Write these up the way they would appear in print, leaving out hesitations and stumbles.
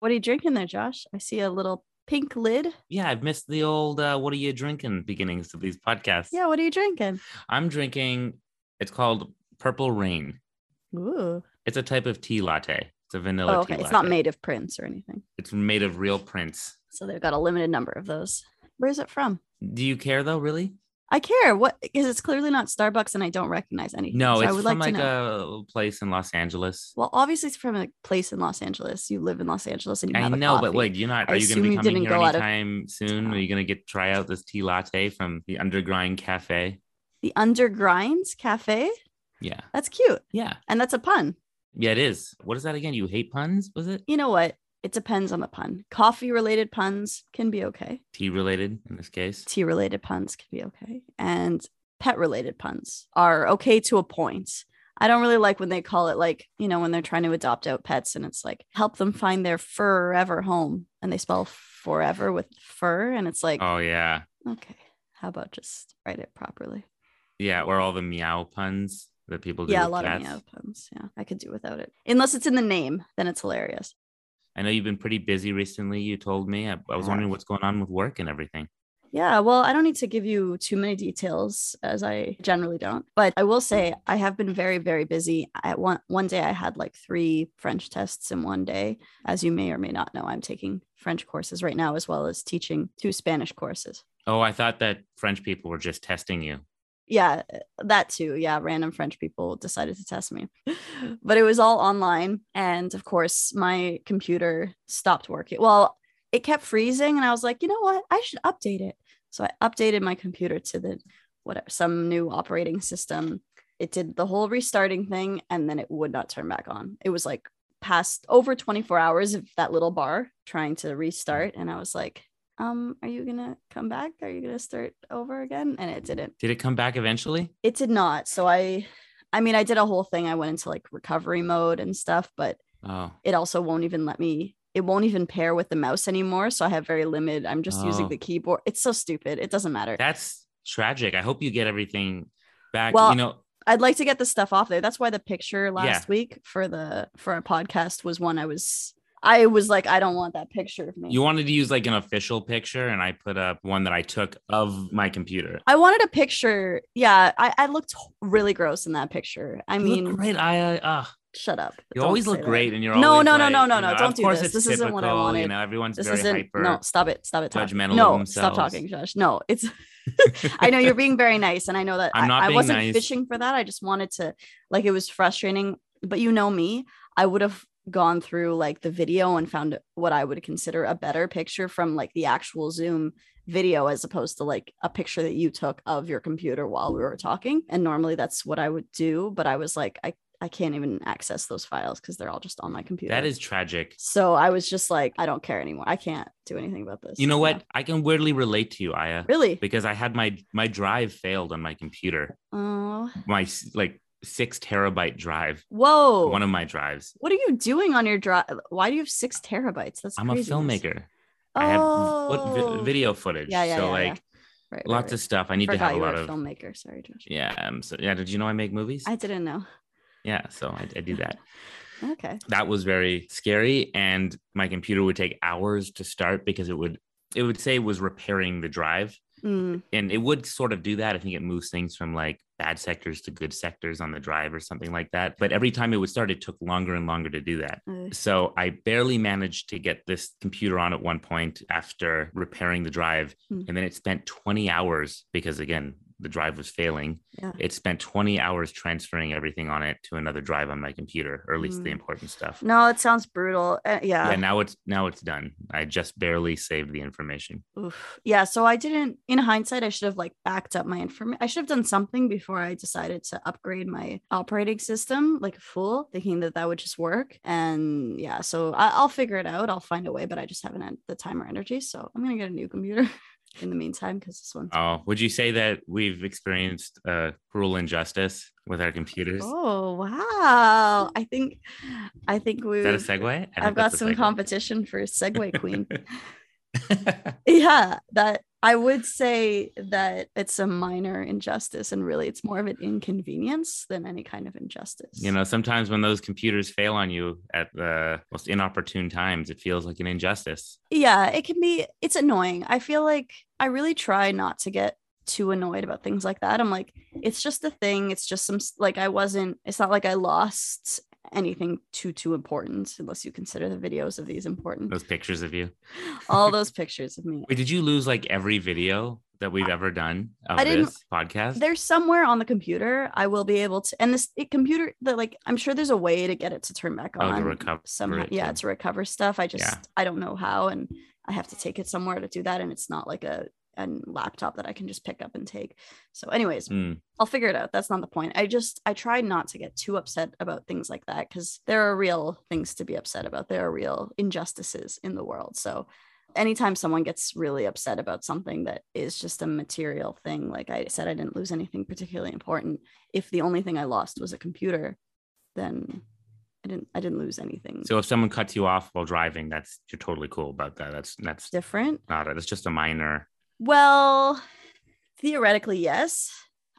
What are you drinking there, Josh? I see a little pink lid. Yeah, I've missed the old what are you drinking beginnings of these podcasts. Yeah, what are you drinking? I'm drinking, it's called Purple Rain. Ooh. It's a type of tea latte. It's a vanilla tea latte. It's not made of prints or anything. It's made of real prints. So they've got a limited number of those. Where's it from? Do you care though, really? I care. What? Because it's clearly not Starbucks and I don't recognize anything. No, so it's from like a place in Los Angeles. Well, obviously it's from a place in Los Angeles. You live in Los Angeles and you have a coffee. But like, you're not, are you going to be coming here anytime soon? Are you going to try out this tea latte from the Undergrind Cafe? The Undergrind Cafe? Yeah. That's cute. Yeah. And that's a pun. Yeah, it is. What is that again? You hate puns, was it? You know what? It depends on the pun. Coffee-related puns can be okay. Tea-related, in this case. Tea-related puns can be okay. And pet-related puns are okay to a point. I don't really like when they call it like, you know, when they're trying to adopt out pets and it's like, help them find their forever home. And they spell forever with fur. And it's like, oh, yeah. Okay. How about just write it properly? Yeah. Or all the meow puns that people do. Yeah, a lot of meow puns. Yeah. I could do without it. Unless it's in the name, then it's hilarious. I know you've been pretty busy recently, you told me. I was wondering what's going on with work and everything. Yeah, well, I don't need to give you too many details, as I generally don't. But I will say I have been very, very busy. One day I had like 3 French tests in one day. As you may or may not know, I'm taking French courses right now, as well as teaching 2 Spanish courses. Oh, I thought that French people were just testing you. Yeah, that too. Yeah, random French people decided to test me. But it was all online. And of course, my computer stopped working. Well, it kept freezing. And I was like, you know what? I should update it. So I updated my computer to some new operating system. It did the whole restarting thing. And then it would not turn back on. It was like past over 24 hours of that little bar trying to restart. And I was like, are you going to come back? Are you going to start over again? And it didn't. Did it come back eventually? It did not. So I did a whole thing. I went into like recovery mode and stuff, but It also won't even let me, it won't even pair with the mouse anymore. So I have very limited, I'm just using the keyboard. It's so stupid. It doesn't matter. That's tragic. I hope you get everything back. Well, I'd like to get this stuff off there. That's why the picture last week for our podcast was one I was like, I don't want that picture of me. You wanted to use like an official picture, and I put up one that I took of my computer. I wanted a picture. Yeah, I looked really gross in that picture. Right? Shut up. You always look great, and you're always no. Don't do this. This isn't what I wanted. Everyone's very hyper. No, stop it. Judgmental. No, stop talking, Josh. No, it's. I know you're being very nice, and I know that I wasn't fishing for that. I just wanted to, like, it was frustrating, but you know me, I would have gone through like the video and found what I would consider a better picture from like the actual Zoom video, as opposed to like a picture that you took of your computer while we were talking. And normally that's what I would do. But I was like, I can't even access those files because they're all just on my computer. That is tragic. So I was just like, I don't care anymore. I can't do anything about this. You know what? I can weirdly relate to you, Aya. Really? Because I had my drive failed on my computer. Oh, my 6 terabyte drive. Whoa. One of my drives. What are you doing on your drive? Why do you have 6 terabytes? That's crazy. I'm a filmmaker. Oh. I have video footage. Yeah. So Right, lots of stuff. I need to have a lot of filmmaker. Sorry, Josh. Yeah. Did you know I make movies? I didn't know. Yeah. So I do that. Okay. That was very scary. And my computer would take hours to start because it would say it was repairing the drive. Mm. And it would sort of do that. I think it moves things from like bad sectors to good sectors on the drive or something like that. But every time it would start, it took longer and longer to do that. So I barely managed to get this computer on at one point after repairing the drive. Mm. And then it spent 20 hours because, again, the drive was failing. Yeah. It spent 20 hours transferring everything on it to another drive on my computer, or at least the important stuff. No, it sounds brutal. Yeah. Now it's done. I just barely saved the information. Oof. Yeah. So I didn't, in hindsight, I should have backed up my information. I should have done something before I decided to upgrade my operating system like a fool, thinking that would just work. And yeah, so I'll figure it out. I'll find a way, but I just haven't had the time or energy. So I'm going to get a new computer. In the meantime, because this one's... Oh, would you say that we've experienced cruel injustice with our computers? Oh, wow. I think we... Is that a segue? I've got some competition for Segway Queen. Yeah, that I would say that it's a minor injustice, and really it's more of an inconvenience than any kind of injustice. You know, sometimes when those computers fail on you at the most inopportune times, it feels like an injustice. Yeah, it can be. It's annoying. I feel like I really try not to get too annoyed about things like that. I'm like, it's just a thing. It's just some, like, it's not like I lost anything too important, unless you consider the videos of these important. Those pictures of you. All those pictures of me. Wait, did you lose like every video that we've ever done of this podcast? They're somewhere on the computer. I will be able to, and I'm sure there's a way to get it to turn back on. To recover stuff. I don't know how, and I have to take it somewhere to do that, and it's not like a laptop that I can just pick up and take. So anyways, I'll figure it out. That's not the point. I try not to get too upset about things like that, because there are real things to be upset about. There are real injustices in the world. So anytime someone gets really upset about something that is just a material thing, like I said, I didn't lose anything particularly important. If the only thing I lost was a computer, then I didn't lose anything. So if someone cuts you off while driving, you're totally cool about that. That's different. That's just a minor. Well, theoretically, yes,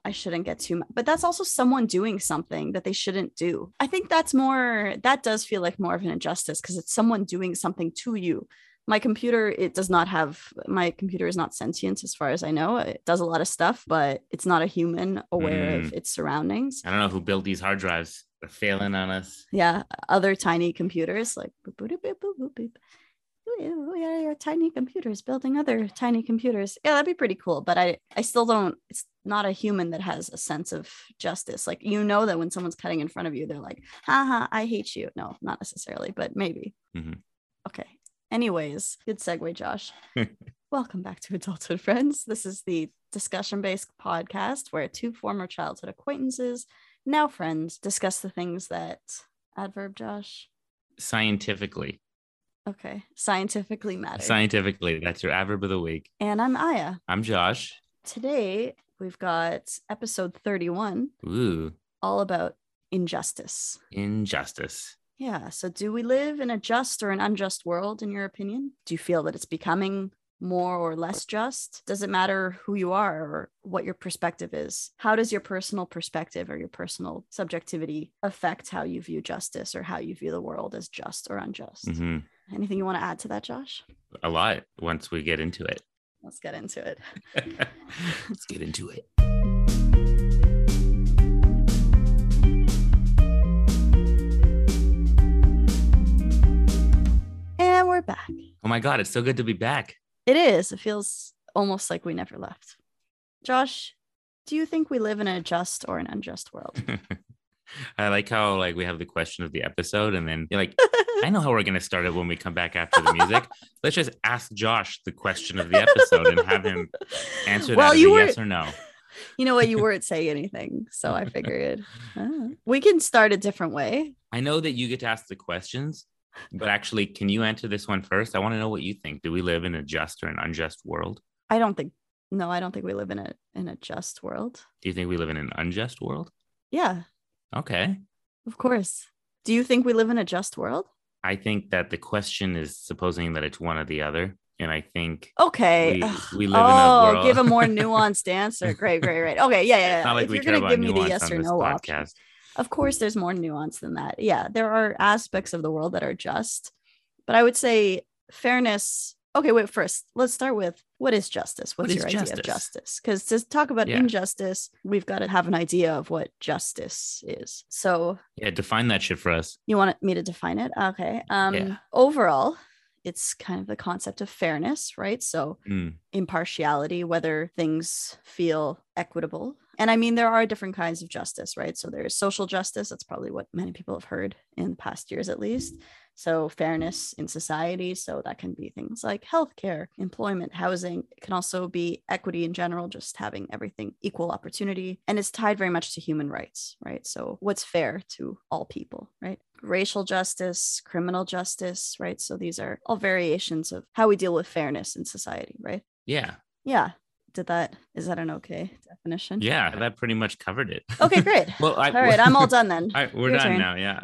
I shouldn't get too much, but that's also someone doing something that they shouldn't do. I think that does feel like more of an injustice, because it's someone doing something to you. My computer is not sentient as far as I know. It does a lot of stuff, but it's not a human aware of its surroundings. I don't know who built these hard drives. They're failing on us. Yeah. Other tiny computers like boop, boop, boop, boop, boop, boop. Your tiny computers building other tiny computers. Yeah, that'd be pretty cool. But I still don't. It's not a human that has a sense of justice. Like, you know that when someone's cutting in front of you, they're like, haha, I hate you. No, not necessarily, but maybe. Mm-hmm. Okay. Anyways, good segue, Josh. Welcome back to Adulthood Friends. This is the discussion-based podcast where two former childhood acquaintances, now friends, discuss the things that adverb, Josh. Scientifically. Okay. Scientifically matters. Scientifically. That's your adverb of the week. And I'm Aya. I'm Josh. Today, we've got episode 31. Ooh. All about injustice. Injustice. Yeah. So do we live in a just or an unjust world, in your opinion? Do you feel that it's becoming more or less just? Does it matter who you are or what your perspective is? How does your personal perspective or your personal subjectivity affect how you view justice or how you view the world as just or unjust? Mm-hmm. Anything you want to add to that, Josh? A lot, once we get into it. Let's get into it. Let's get into it. And we're back. Oh my God, it's so good to be back. It is. It feels almost like we never left. Josh, do you think we live in a just or an unjust world? I like how we have the question of the episode, and then you're like, I know how we're going to start it when we come back after the music. Let's just ask Josh the question of the episode and have him answer yes or no. You know what? You weren't saying anything. So I figured we can start a different way. I know that you get to ask the questions, but actually, can you answer this one first? I want to know what you think. Do we live in a just or an unjust world? I don't think we live in a just world. Do you think we live in an unjust world? Yeah. Okay. Of course. Do you think we live in a just world? I think that the question is supposing that it's one or the other. And I think we live in a world. Give a more nuanced answer. Great. Okay. Yeah. It's not like if we care about nuance on this podcast. Of course, there's more nuance than that. Yeah. There are aspects of the world that are just, but I would say fairness. Okay, wait, first, let's start with what is justice? What's your idea of justice? Because to talk about injustice, we've got to have an idea of what justice is. So define that shit for us. You want me to define it? Okay. Overall, it's kind of the concept of fairness, right? So impartiality, whether things feel equitable. And I mean, there are different kinds of justice, right? So there's social justice. That's probably what many people have heard in past years, at least. So fairness in society. So that can be things like healthcare, employment, housing. It can also be equity in general, just having everything equal opportunity. And it's tied very much to human rights, right? So what's fair to all people, right? Racial justice, criminal justice, right? So these are all variations of how we deal with fairness in society, right? Yeah. Is that an okay definition? Yeah, that pretty much covered it. Okay, great. Well, all right, I'm all done then. All right, we're done now, yeah.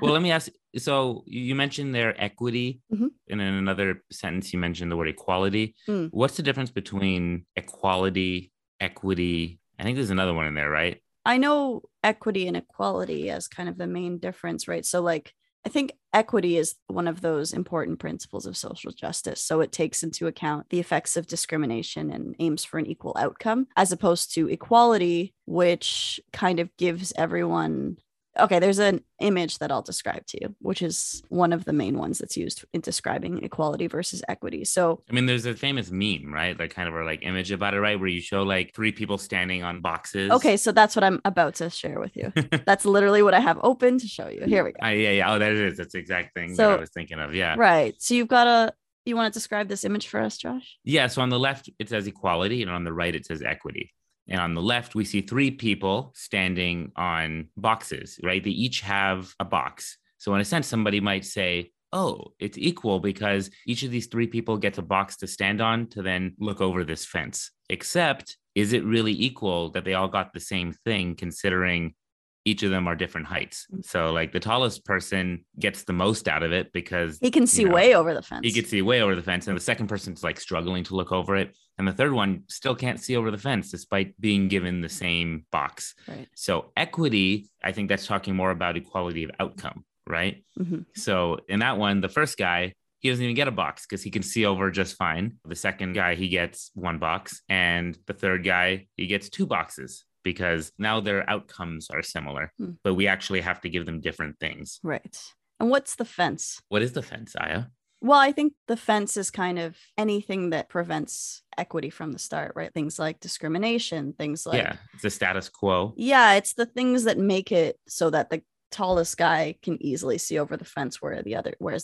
Well, let me ask, so you mentioned their equity, mm-hmm. and in another sentence you mentioned the word equality. Mm. What's the difference between equality, equity? I think there's another one in there, right? I know equity and equality as kind of the main difference, right? So like, I think equity is one of those important principles of social justice. So it takes into account the effects of discrimination and aims for an equal outcome, as opposed to equality, which kind of gives everyone... Okay, there's an image that I'll describe to you, which is one of the main ones that's used in describing equality versus equity. So, I mean, there's a famous meme, right? Like kind of a like image about it, right? Where you show like three people standing on boxes. Okay, so that's what I'm about to share with you. That's literally what I have open to show you. Here we go. Yeah. Oh, there it is. That's the exact thing that I was thinking of. Yeah. Right. So you want to describe this image for us, Josh? Yeah. So on the left, it says equality, and on the right, it says equity. And on the left, we see three people standing on boxes, right? They each have a box. So in a sense, somebody might say, oh, it's equal because each of these three people gets a box to stand on to then look over this fence. Except, is it really equal that they all got the same thing considering each of them are different heights? So like the tallest person gets the most out of it because he can see way over the fence. He can see way over the fence. And the second person's like struggling to look over it. And the third one still can't see over the fence despite being given the same box. Right. So equity, I think that's talking more about equality of outcome, right? Mm-hmm. So in that one, the first guy, he doesn't even get a box because he can see over just fine. The second guy, he gets one box. And the third guy, he gets two boxes, because now their outcomes are similar, but we actually have to give them different things. Right. And what's the fence? What is the fence, Aya? Well, I think the fence is kind of anything that prevents equity from the start, right? Things like discrimination, things like... Yeah, it's the status quo. Yeah, it's the things that make it so that the tallest guy can easily see over the fence whereas the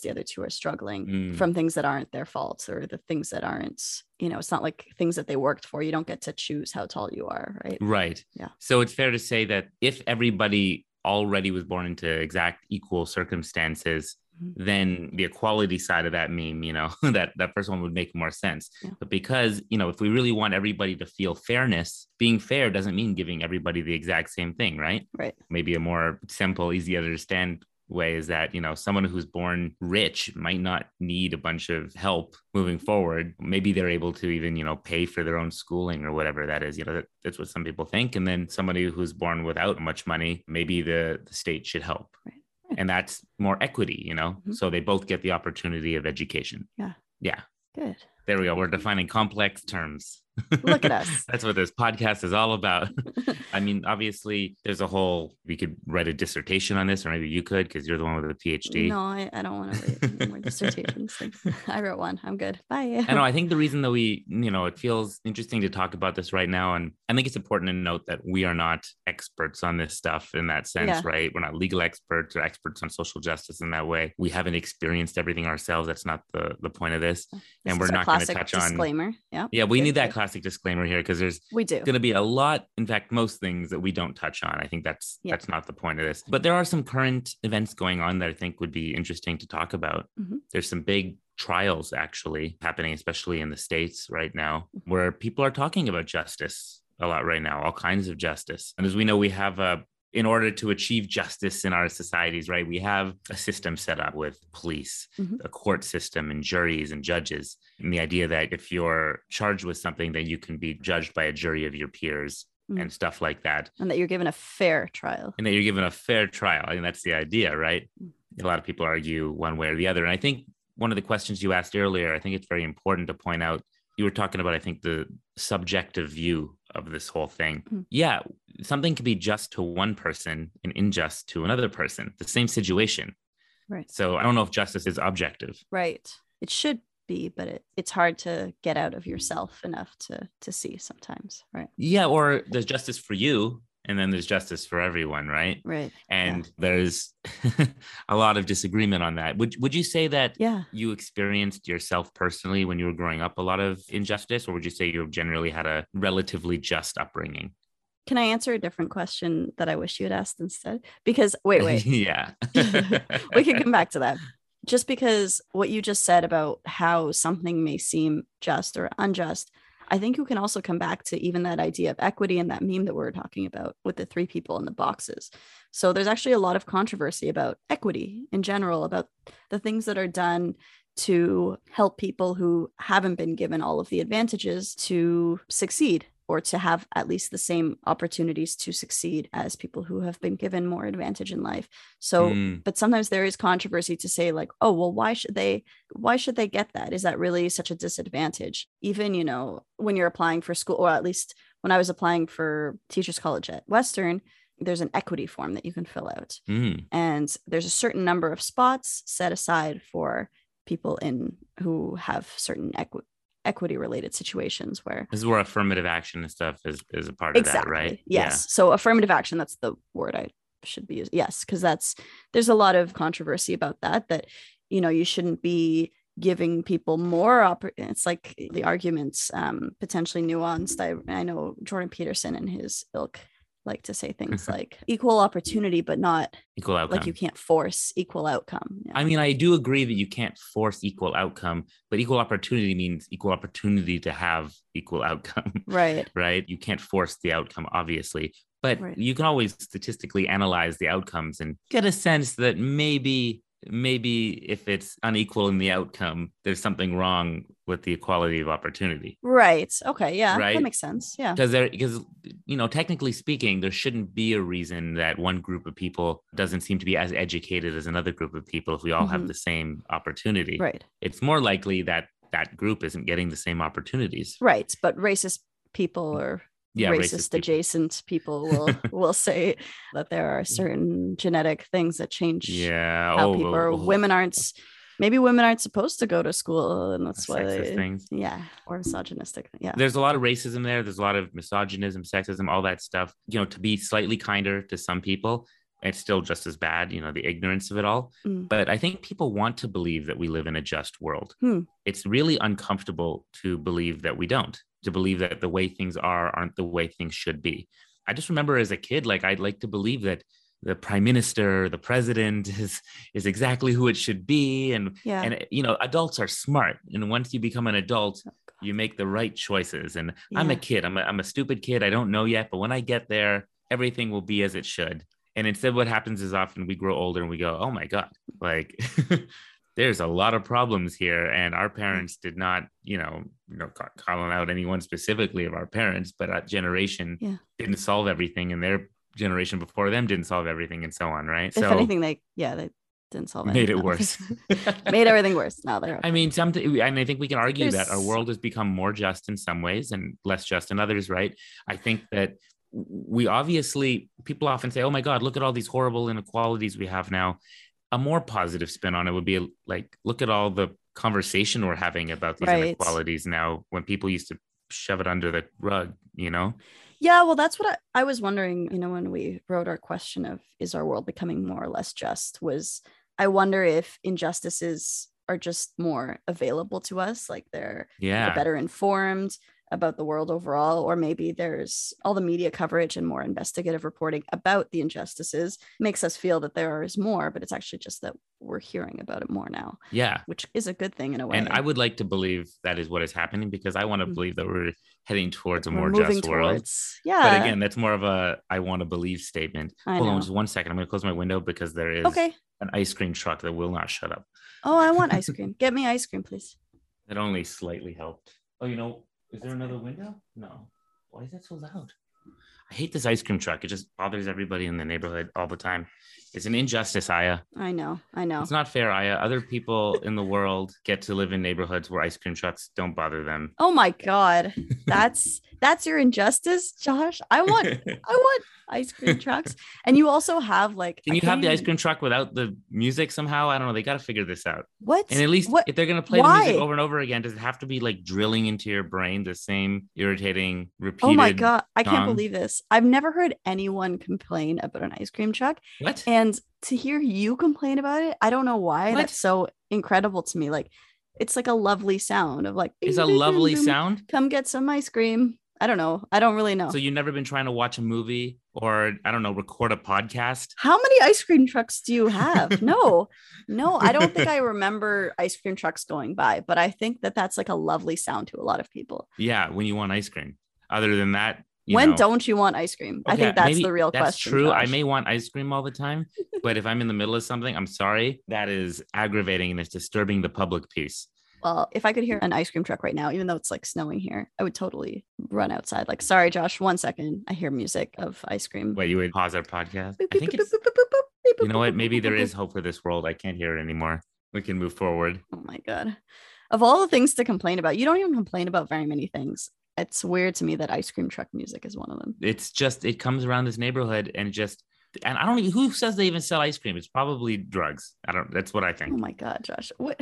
other two are struggling from things that aren't their faults or the things that aren't, it's not like things that they worked for. You don't get to choose how tall you are, right? Right. Yeah. So it's fair to say that if everybody already was born into exact equal circumstances, then the equality side of that meme, that first one would make more sense. Yeah. But because, if we really want everybody to feel fairness, being fair doesn't mean giving everybody the exact same thing, right? Right. Maybe a more simple, easy to understand way is that, someone who's born rich might not need a bunch of help moving forward. Maybe they're able to even, pay for their own schooling or whatever that is. That's what some people think. And then somebody who's born without much money, maybe the state should help. Right. And that's more equity, mm-hmm. So they both get the opportunity of education. Yeah. Yeah. Good. There we go. We're defining complex terms. Look at us. That's what this podcast is all about. I mean, obviously we could write a dissertation on this, or maybe you could, because you're the one with the PhD. No, I don't want to write any more dissertations. I wrote one. I'm good. Bye. I know. I think the reason that we, it feels interesting to talk about this right now. And I think it's important to note that we are not experts on this stuff in that sense, right? We're not legal experts or experts on social justice in that way. We haven't experienced everything ourselves. That's not the point of this. And we're not going to touch on disclaimer. Yeah. Yeah. We need that classic disclaimer here, because there's going to be a lot, in fact, most things that we don't touch on. I think that's not the point of this. But there are some current events going on that I think would be interesting to talk about. Mm-hmm. There's some big trials actually happening, especially in the States right now, where people are talking about justice a lot right now, all kinds of justice. And as we know, we have in order to achieve justice in our societies, right, we have a system set up with police, a court system, and juries and judges. And the idea that if you're charged with something, then you can be judged by a jury of your peers and stuff like that. And that you're given a fair trial. I mean, that's the idea, right? A lot of people argue one way or the other. And I think one of the questions you asked earlier, I think it's very important to point out, you were talking about, I think, the subjective view of this whole thing. Yeah, something can be just to one person and unjust to another person, the same situation. Right. So I don't know if justice is objective. Right. It should be, but it's hard to get out of yourself enough to see sometimes, right? Yeah, or there's justice for you, and then there's justice for everyone, right? Right. And there's a lot of disagreement on that. Would you say that you experienced yourself personally when you were growing up a lot of injustice, or would you say you generally had a relatively just upbringing? Can I answer a different question that I wish you had asked instead? Because wait. Yeah. We could come back to that. Just because what you just said about how something may seem just or unjust, I think you can also come back to even that idea of equity and that meme that we were talking about with the three people in the boxes. So there's actually a lot of controversy about equity in general, about the things that are done to help people who haven't been given all of the advantages to succeed, or to have at least the same opportunities to succeed as people who have been given more advantage in life. So, but sometimes there is controversy to say like, oh, well, why should they get that? Is that really such a disadvantage? Even, you know, when you're applying for school, or at least when I was applying for teachers college at Western, there's an equity form that you can fill out. And there's a certain number of spots set aside for people in who have certain equity related situations, where this is where affirmative action and stuff is a part of that, right? Yes. Yeah. So affirmative action, that's the word I should be using. Yes. Cause there's a lot of controversy about that, you know, you shouldn't be giving people more. It's like the arguments, potentially nuanced. I know Jordan Peterson and his ilk like to say things like equal opportunity, but not equal outcome. Like you can't force equal outcome. Yeah. I mean, I do agree that you can't force equal outcome, but equal opportunity means equal opportunity to have equal outcome. Right. Right. You can't force the outcome, obviously, but you can always statistically analyze the outcomes and get a sense that maybe if it's unequal in the outcome, there's something wrong with the equality of opportunity. Right. Okay. Yeah. Right? That makes sense. Yeah. Because, you know, technically speaking, there shouldn't be a reason that one group of people doesn't seem to be as educated as another group of people if we all have the same opportunity. Right. It's more likely that that group isn't getting the same opportunities. Right. But racist people or racist adjacent people will say that there are certain genetic things that change how people are. Maybe women aren't supposed to go to school, and that's why things. Yeah, or misogynistic. Yeah. There's a lot of racism there. There's a lot of misogynism, sexism, all that stuff. You know, to be slightly kinder to some people, it's still just as bad, you know, the ignorance of it all. But I think people want to believe that we live in a just world. It's really uncomfortable to believe that we don't, to believe that the way things are aren't the way things should be. I just remember as a kid, like, I'd like to believe that the prime minister, the president is exactly who it should be. And you know, adults are smart. And once you become an adult, you make the right choices. And I'm a kid. I'm a stupid kid. I don't know yet. But when I get there, everything will be as it should. And instead, what happens is often we grow older and we go, oh my God, like there's a lot of problems here. And our parents did not, you know, calling out anyone specifically of our parents, but our generation didn't solve everything. And their generation before them didn't solve everything, and so on. Right. If anything, they didn't solve it. Made it worse. Made everything worse. Now they're okay. I mean, I think we can argue that our world has become more just in some ways and less just in others. Right. I think that people often say, oh my God, look at all these horrible inequalities we have now. A more positive spin on it would be like, look at all the conversation we're having about these inequalities now, when people used to shove it under the rug, you know? Yeah, well, that's what I was wondering, you know, when we wrote our question of, is our world becoming more or less just, was I wonder if injustices are just more available to us, like they're better informed about the world overall, or maybe there's all the media coverage and more investigative reporting about the injustices makes us feel that there is more, but it's actually just that we're hearing about it more now. Yeah. Which is a good thing in a way. And I would like to believe that is what is happening, because I want to believe that we're heading towards a more just world. Yeah. But again, that's more of a, I want to believe statement. Hold on just one second. I'm going to close my window because there is an ice cream truck that will not shut up. Oh, I want ice cream. Get me ice cream, please. That only slightly helped. Oh, you know, is there another window? No. Why is that so loud? I hate this ice cream truck. It just bothers everybody in the neighborhood all the time. It's an injustice, Aya. I know. It's not fair, Aya. Other people in the world get to live in neighborhoods where ice cream trucks don't bother them. Oh my God. That's your injustice, Josh. I want ice cream trucks. And you also have like, can you have the ice cream truck without the music somehow? I don't know. They got to figure this out. What? And at least if they're going to play the music over and over again, does it have to be like drilling into your brain the same irritating repeated? Oh my God. I can't believe this. I've never heard anyone complain about an ice cream truck. What? And to hear you complain about it, I don't know why. What? That's so incredible to me. Like, it's like a lovely sound of like, it's a lovely sound. Come get some ice cream. I don't know. I don't really know. So you've never been trying to watch a movie or, I don't know, record a podcast? How many ice cream trucks do you have? No, I don't think I remember ice cream trucks going by, but I think that that's like a lovely sound to a lot of people. Yeah. When you want ice cream. Other than that, don't you want ice cream? Okay, I think that's the real question. That's true. Josh. I may want ice cream all the time, but if I'm in the middle of something, I'm sorry. That is aggravating and it's disturbing the public peace. Well, if I could hear an ice cream truck right now, even though it's like snowing here, I would totally run outside. Like, sorry, Josh, 1 second. I hear music of ice cream. Wait, you would pause our podcast? Boop, I think boop, it's, boop, boop, boop, boop, you know what? Maybe there is hope for this world. I can't hear it anymore. We can move forward. Oh my God. Of all the things to complain about, you don't even complain about very many things. It's weird to me that ice cream truck music is one of them. It's just, it comes around this neighborhood and I don't even, who says they even sell ice cream? It's probably drugs. That's what I think. Oh my God, Josh. What?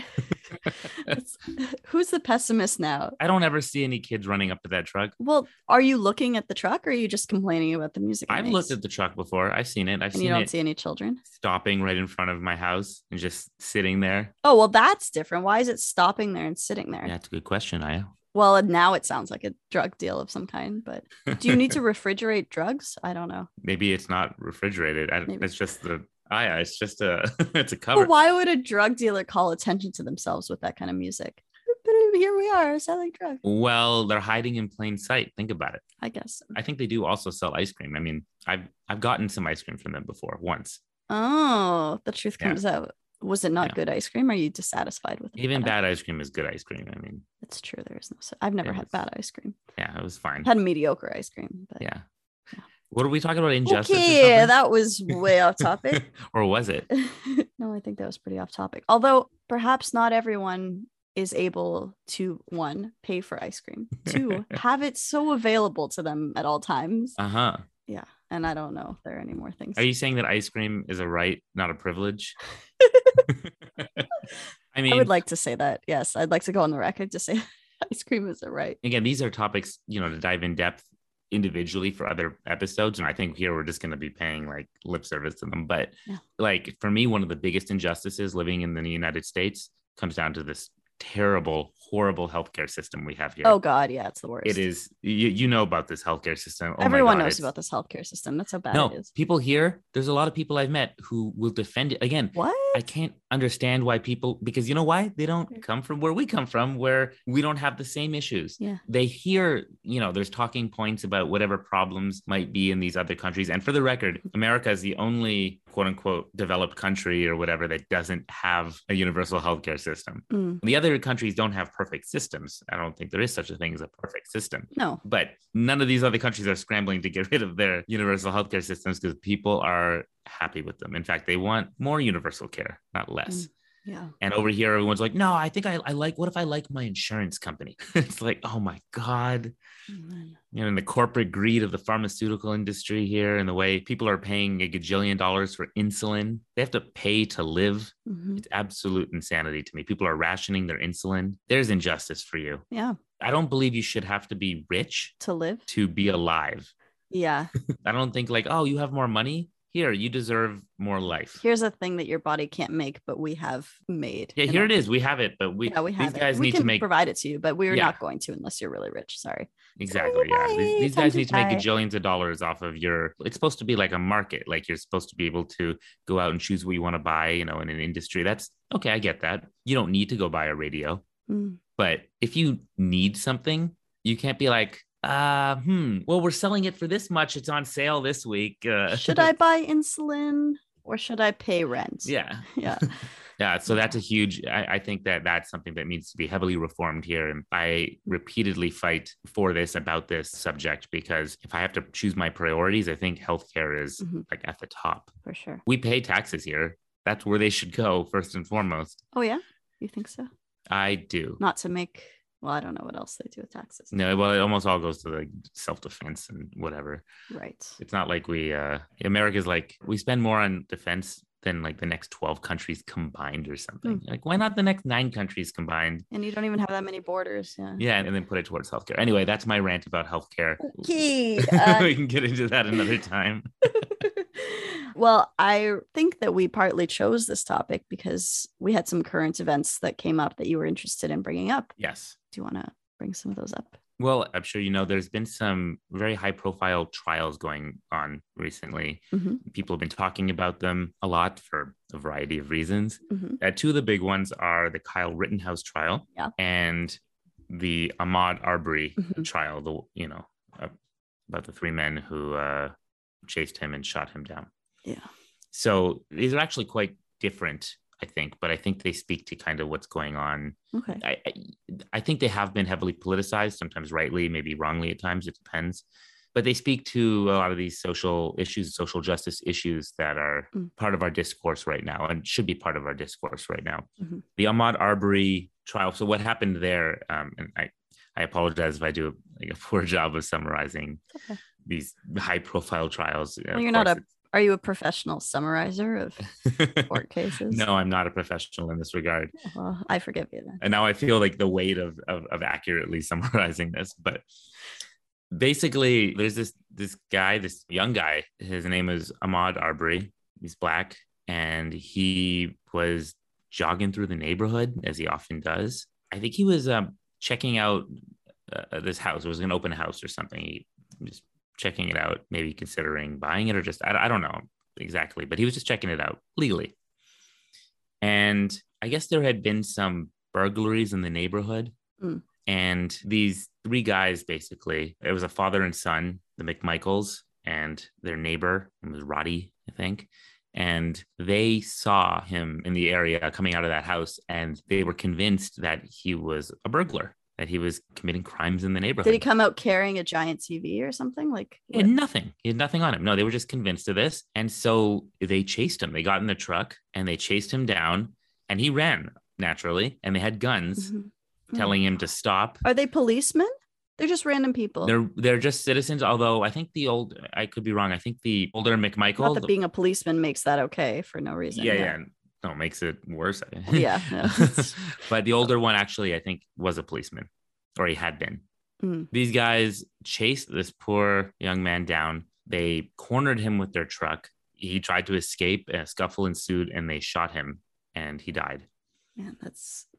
Who's the pessimist now? I don't ever see any kids running up to that truck. Well, are you looking at the truck or are you just complaining about the music? I've looked at the truck before. I've seen it. And you don't see any children? Stopping right in front of my house and just sitting there. Oh, well, that's different. Why is it stopping there and sitting there? Yeah, that's a good question, Aya. Well, now it sounds like a drug deal of some kind, but do you need to refrigerate drugs? I don't know. Maybe it's not refrigerated. It's a cover. But why would a drug dealer call attention to themselves with that kind of music? Here we are selling drugs. Well, they're hiding in plain sight. Think about it. I guess. I think they do also sell ice cream. I mean, I've gotten some ice cream from them before once. Oh, the truth comes out. Was it not good ice cream? Are you dissatisfied with it? Even bad ice cream is good ice cream. I mean, that's true. There is no. I've never had bad ice cream. Yeah, it was fine. Had mediocre ice cream. But yeah. What are we talking about? Injustice? Yeah, that was way off topic. Or was it? No, I think that was pretty off topic. Although perhaps not everyone is able to, one, pay for ice cream, two, have it so available to them at all times. Uh huh. Yeah. And I don't know if there are any more things. Are you saying that ice cream is a right, not a privilege? I mean, I would like to say that. Yes, I'd like to go on the record to say ice cream is a right. Again, these are topics, to dive in depth individually for other episodes. And I think here we're just going to be paying like lip service to them. But for me, one of the biggest injustices living in the United States comes down to this terrible, horrible healthcare system we have here. Oh God, yeah, it's the worst. It is. You know about this healthcare system. Oh, everyone knows about this healthcare system. That's how bad it is. People here, there's a lot of people I've met who will defend it. Again, what? I can't understand why people, because you know why? They don't come from where we come from, where we don't have the same issues. Yeah. They hear, there's talking points about whatever problems might be in these other countries. And for the record, America is the only quote unquote developed country or whatever that doesn't have a universal healthcare system. Mm. The other countries don't have perfect systems. I don't think there is such a thing as a perfect system. No. But none of these other countries are scrambling to get rid of their universal healthcare systems because people are happy with them. In fact, they want more universal care, not less. Mm. Yeah. And over here, everyone's like, no, I think what if I like my insurance company? It's like, oh my God. Mm. And the corporate greed of the pharmaceutical industry here and the way people are paying $1 gajillion for insulin. They have to pay to live. Mm-hmm. It's absolute insanity to me. People are rationing their insulin. There's injustice for you. Yeah. I don't believe you should have to be rich to live, to be alive. Yeah. I don't think you have more money. Here, you deserve more life. Here's a thing that your body can't make, but we have made. Yeah, here it is. We have it, but provide it to you, but we're not going to unless you're really rich. Sorry. Exactly. Bye. Yeah. These guys need to make gajillions of dollars off of it's supposed to be like a market. Like you're supposed to be able to go out and choose what you want to buy, in an industry. That's okay. I get that. You don't need to go buy a radio, but if you need something, you can't be like, well, we're selling it for this much. It's on sale this week. Should I buy insulin or should I pay rent? Yeah. Yeah. Yeah. So that's a huge, I think that's something that needs to be heavily reformed here. And I repeatedly fight for this about this subject, because if I have to choose my priorities, I think healthcare is at the top. For sure. We pay taxes here. That's where they should go first and foremost. Oh yeah. You think so? I do. Not to make... Well, I don't know what else they do with taxes. No, well, it almost all goes to the self-defense and whatever. Right. It's not like America's we spend more on defense than the next 12 countries combined or something. Why not the next 9 countries combined? And you don't even have that many borders. Yeah. Yeah. And then put it towards healthcare. Anyway, that's my rant about healthcare. Okay. We can get into that another time. Well, I think that we partly chose this topic because we had some current events that came up that you were interested in bringing up. Yes. Do you want to bring some of those up? Well, I'm sure you know there's been some very high-profile trials going on recently. Mm-hmm. People have been talking about them a lot for a variety of reasons. Mm-hmm. Two of the big ones are the Kyle Rittenhouse trial and the Ahmaud Arbery trial. About the three men who chased him and shot him down. Yeah. So these are actually quite different, I think, but I think they speak to kind of what's going on. Okay. I think they have been heavily politicized, sometimes rightly, maybe wrongly at times, it depends. But they speak to a lot of these social issues, social justice issues that are part of our discourse right now and should be part of our discourse right now. Mm-hmm. The Ahmaud Arbery trial. So what happened there, and I apologize if I do a poor job of summarizing these high profile trials. Well, you're not Are you a professional summarizer of court cases? No, I'm not a professional in this regard. Well, I forgive you then. And now I feel like the weight of accurately summarizing this. But basically, there's this guy, this young guy. His name is Ahmaud Arbery. He's black. And he was jogging through the neighborhood, as he often does. I think he was checking out this house. It was an open house or something. He just checking it out, maybe considering buying it or just, I don't know exactly, but he was just checking it out legally. And I guess there had been some burglaries in the neighborhood. Mm. And these three guys, basically, it was a father and son, the McMichaels, and their neighbor, it was Roddy, I think. And they saw him in the area coming out of that house, and they were convinced that he was a burglar, that he was committing crimes in the neighborhood. Did he come out carrying a giant TV or something? Like nothing. He had nothing on him. No, they were just convinced of this. And so they chased him. They got in the truck and they chased him down, and he ran naturally. And they had guns telling him to stop. Are they policemen? They're just random people. They're just citizens. Although I think I could be wrong. I think the older McMichael. Not that being a policeman makes that okay for no reason. Yeah. No, it makes it worse. Yeah. No. But the older one actually, I think, was a policeman, or he had been. Mm. These guys chased this poor young man down. They cornered him with their truck. He tried to escape. A scuffle ensued, and they shot him, and he died. Man,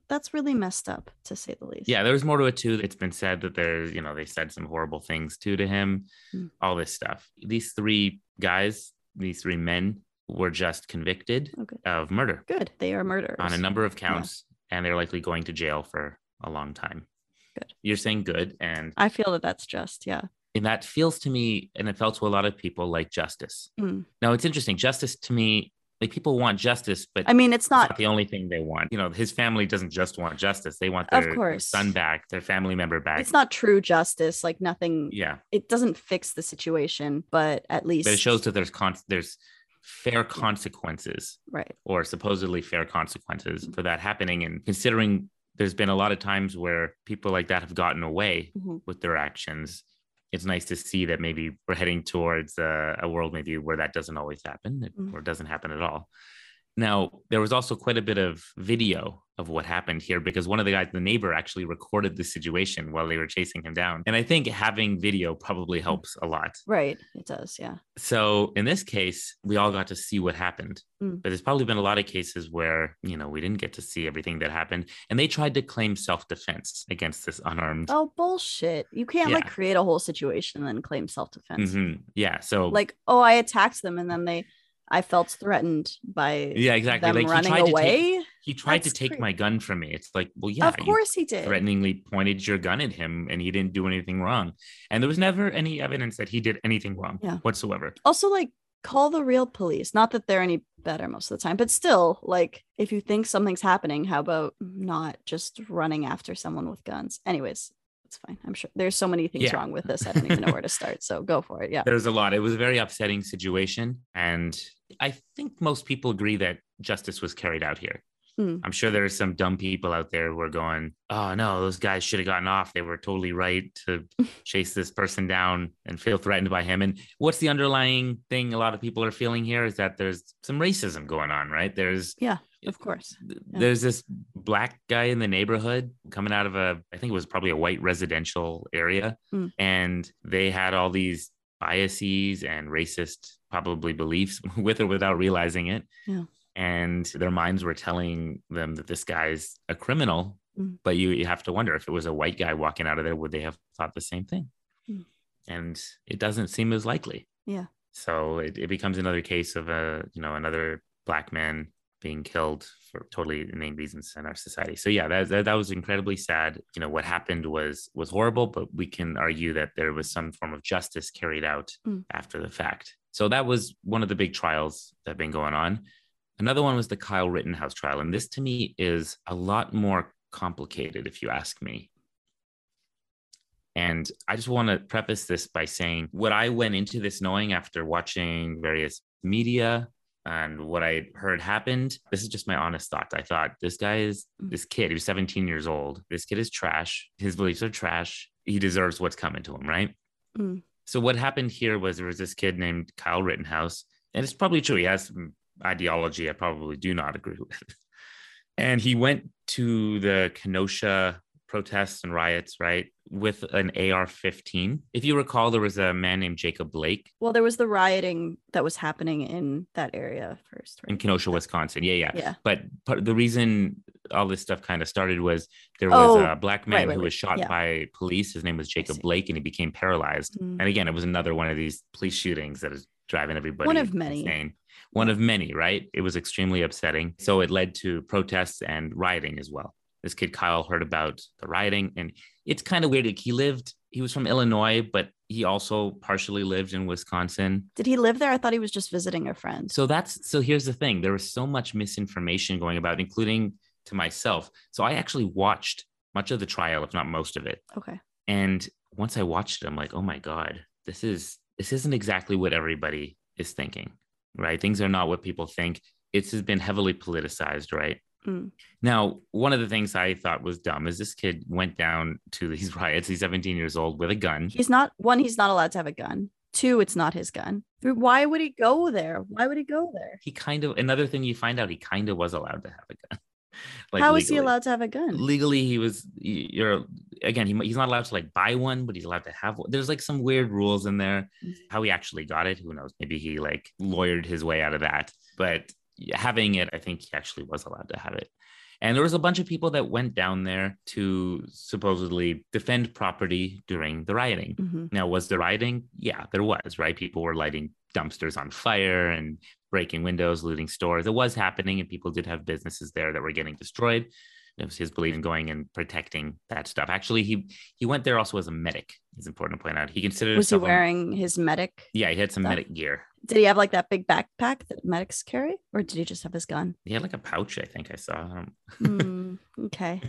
that's really messed up, to say the least. Yeah, there was more to it too. It's been said that there's, they said some horrible things too to him. Mm. All this stuff. These three men were just convicted of murder. Good. They are murderers. On a number of counts, and they're likely going to jail for a long time. Good. You're saying good, and I feel that's just, And that feels to me, and it felt to a lot of people, like justice. Mm. Now, it's interesting. Justice to me, like, people want justice, but I mean, it's not the only thing they want. His family doesn't just want justice. They want their son back, their family member back. It's not true justice. Like, nothing. Yeah. It doesn't fix the situation, but at least. But it shows that there's fair consequences, right? Or supposedly fair consequences for that happening. And considering there's been a lot of times where people like that have gotten away with their actions, it's nice to see that maybe we're heading towards a world maybe where that doesn't always happen or doesn't happen at all. Now, there was also quite a bit of video of what happened here, because one of the guys, the neighbor, actually recorded the situation while they were chasing him down. And I think having video probably helps a lot. Right. It does. Yeah. So in this case, we all got to see what happened, but there's probably been a lot of cases where, we didn't get to see everything that happened, and they tried to claim self-defense against this unarmed. Oh, bullshit. You can't create a whole situation and then claim self-defense. Mm-hmm. Yeah. So I attacked them, and then I felt threatened by them running away. He tried to take my gun from me. It's like, well, yeah, of course he did. Threateningly pointed your gun at him, and he didn't do anything wrong. And there was never any evidence that he did anything wrong whatsoever. Also, call the real police. Not that they're any better most of the time, but still, if you think something's happening, how about not just running after someone with guns? Anyways. It's fine. I'm sure there's so many things wrong with this. I don't even know where to start. So go for it. Yeah. There's a lot. It was a very upsetting situation. And I think most people agree that justice was carried out here. Mm. I'm sure there are some dumb people out there who are going, oh no, those guys should have gotten off. They were totally right to chase this person down and feel threatened by him. And what's the underlying thing a lot of people are feeling here is that there's some racism going on, right? Of course. Yeah. There's this black guy in the neighborhood coming out of I think it was probably a white residential area. Mm. And they had all these biases and racist, probably, beliefs with or without realizing it. Yeah. And their minds were telling them that this guy's a criminal Mm. But you have to wonder, if it was a white guy walking out of there, would they have thought the same thing? Mm. And it doesn't seem as likely. Yeah. So it becomes another case of another Black man being killed for totally inane reasons in our society. So yeah, that was incredibly sad. You know, what happened was horrible, but we can argue that there was some form of justice carried out after the fact. So that was one of the big trials that have been going on. Another one was the Kyle Rittenhouse trial. And this to me is a lot more complicated, if you ask me. And I just want to preface this by saying what I went into this knowing after watching various media and what I heard happened. This is just my honest thoughts. I thought, this kid, he was 17 years old. This kid is trash. His beliefs are trash. He deserves what's coming to him, right? Mm. So what happened here was there was this kid named Kyle Rittenhouse. And it's probably true. He has some ideology I probably do not agree with. And he went to the Kenosha protests and riots, right, with an AR-15. If you recall, there was a man named Jacob Blake. Well, there was the rioting that was happening in that area first. Right? In Kenosha, Wisconsin. Yeah. But the reason all this stuff kind of started was there was a Black man who was shot by police. His name was Jacob Blake, and he became paralyzed. Mm. And again, it was another one of these police shootings that is driving everybody insane. One of many, right? It was extremely upsetting. So it led to protests and rioting as well. This kid, Kyle, heard about the rioting, and it's kind of weird. Like, he was from Illinois, but he also partially lived in Wisconsin. Did he live there? I thought he was just visiting a friend. So here's the thing. There was so much misinformation going about, including to myself. So I actually watched much of the trial, if not most of it. Okay. And once I watched it, I'm like, oh my God, this isn't exactly what everybody is thinking, right? Things are not what people think. It's been heavily politicized, right? Mm. Now, one of the things I thought was dumb is this kid went down to these riots. He's 17 years old with a gun. He's not allowed to have a gun. 2, it's not his gun. 3, why would he go there? Another thing you find out, he kind of was allowed to have a gun. Like, how is he allowed to have a gun? Legally, he's not allowed to like buy one, but he's allowed to have one. There's like some weird rules in there. How he actually got it, who knows? Maybe he like lawyered his way out of that. But having it, I think he actually was allowed to have it. And there was a bunch of people that went down there to supposedly defend property during the rioting. Mm-hmm. Now, was there rioting? Yeah, there was, right? People were lighting dumpsters on fire and breaking windows, looting stores. It was happening, and people did have businesses there that were getting destroyed. It was his belief in going and protecting that stuff. Actually, he went there also as a medic. It's important to point out. He considered himself... Was he wearing his medic? Yeah, he had some medic gear. Did he have like that big backpack that medics carry? Or did he just have his gun? He had like a pouch, I think I saw. Okay.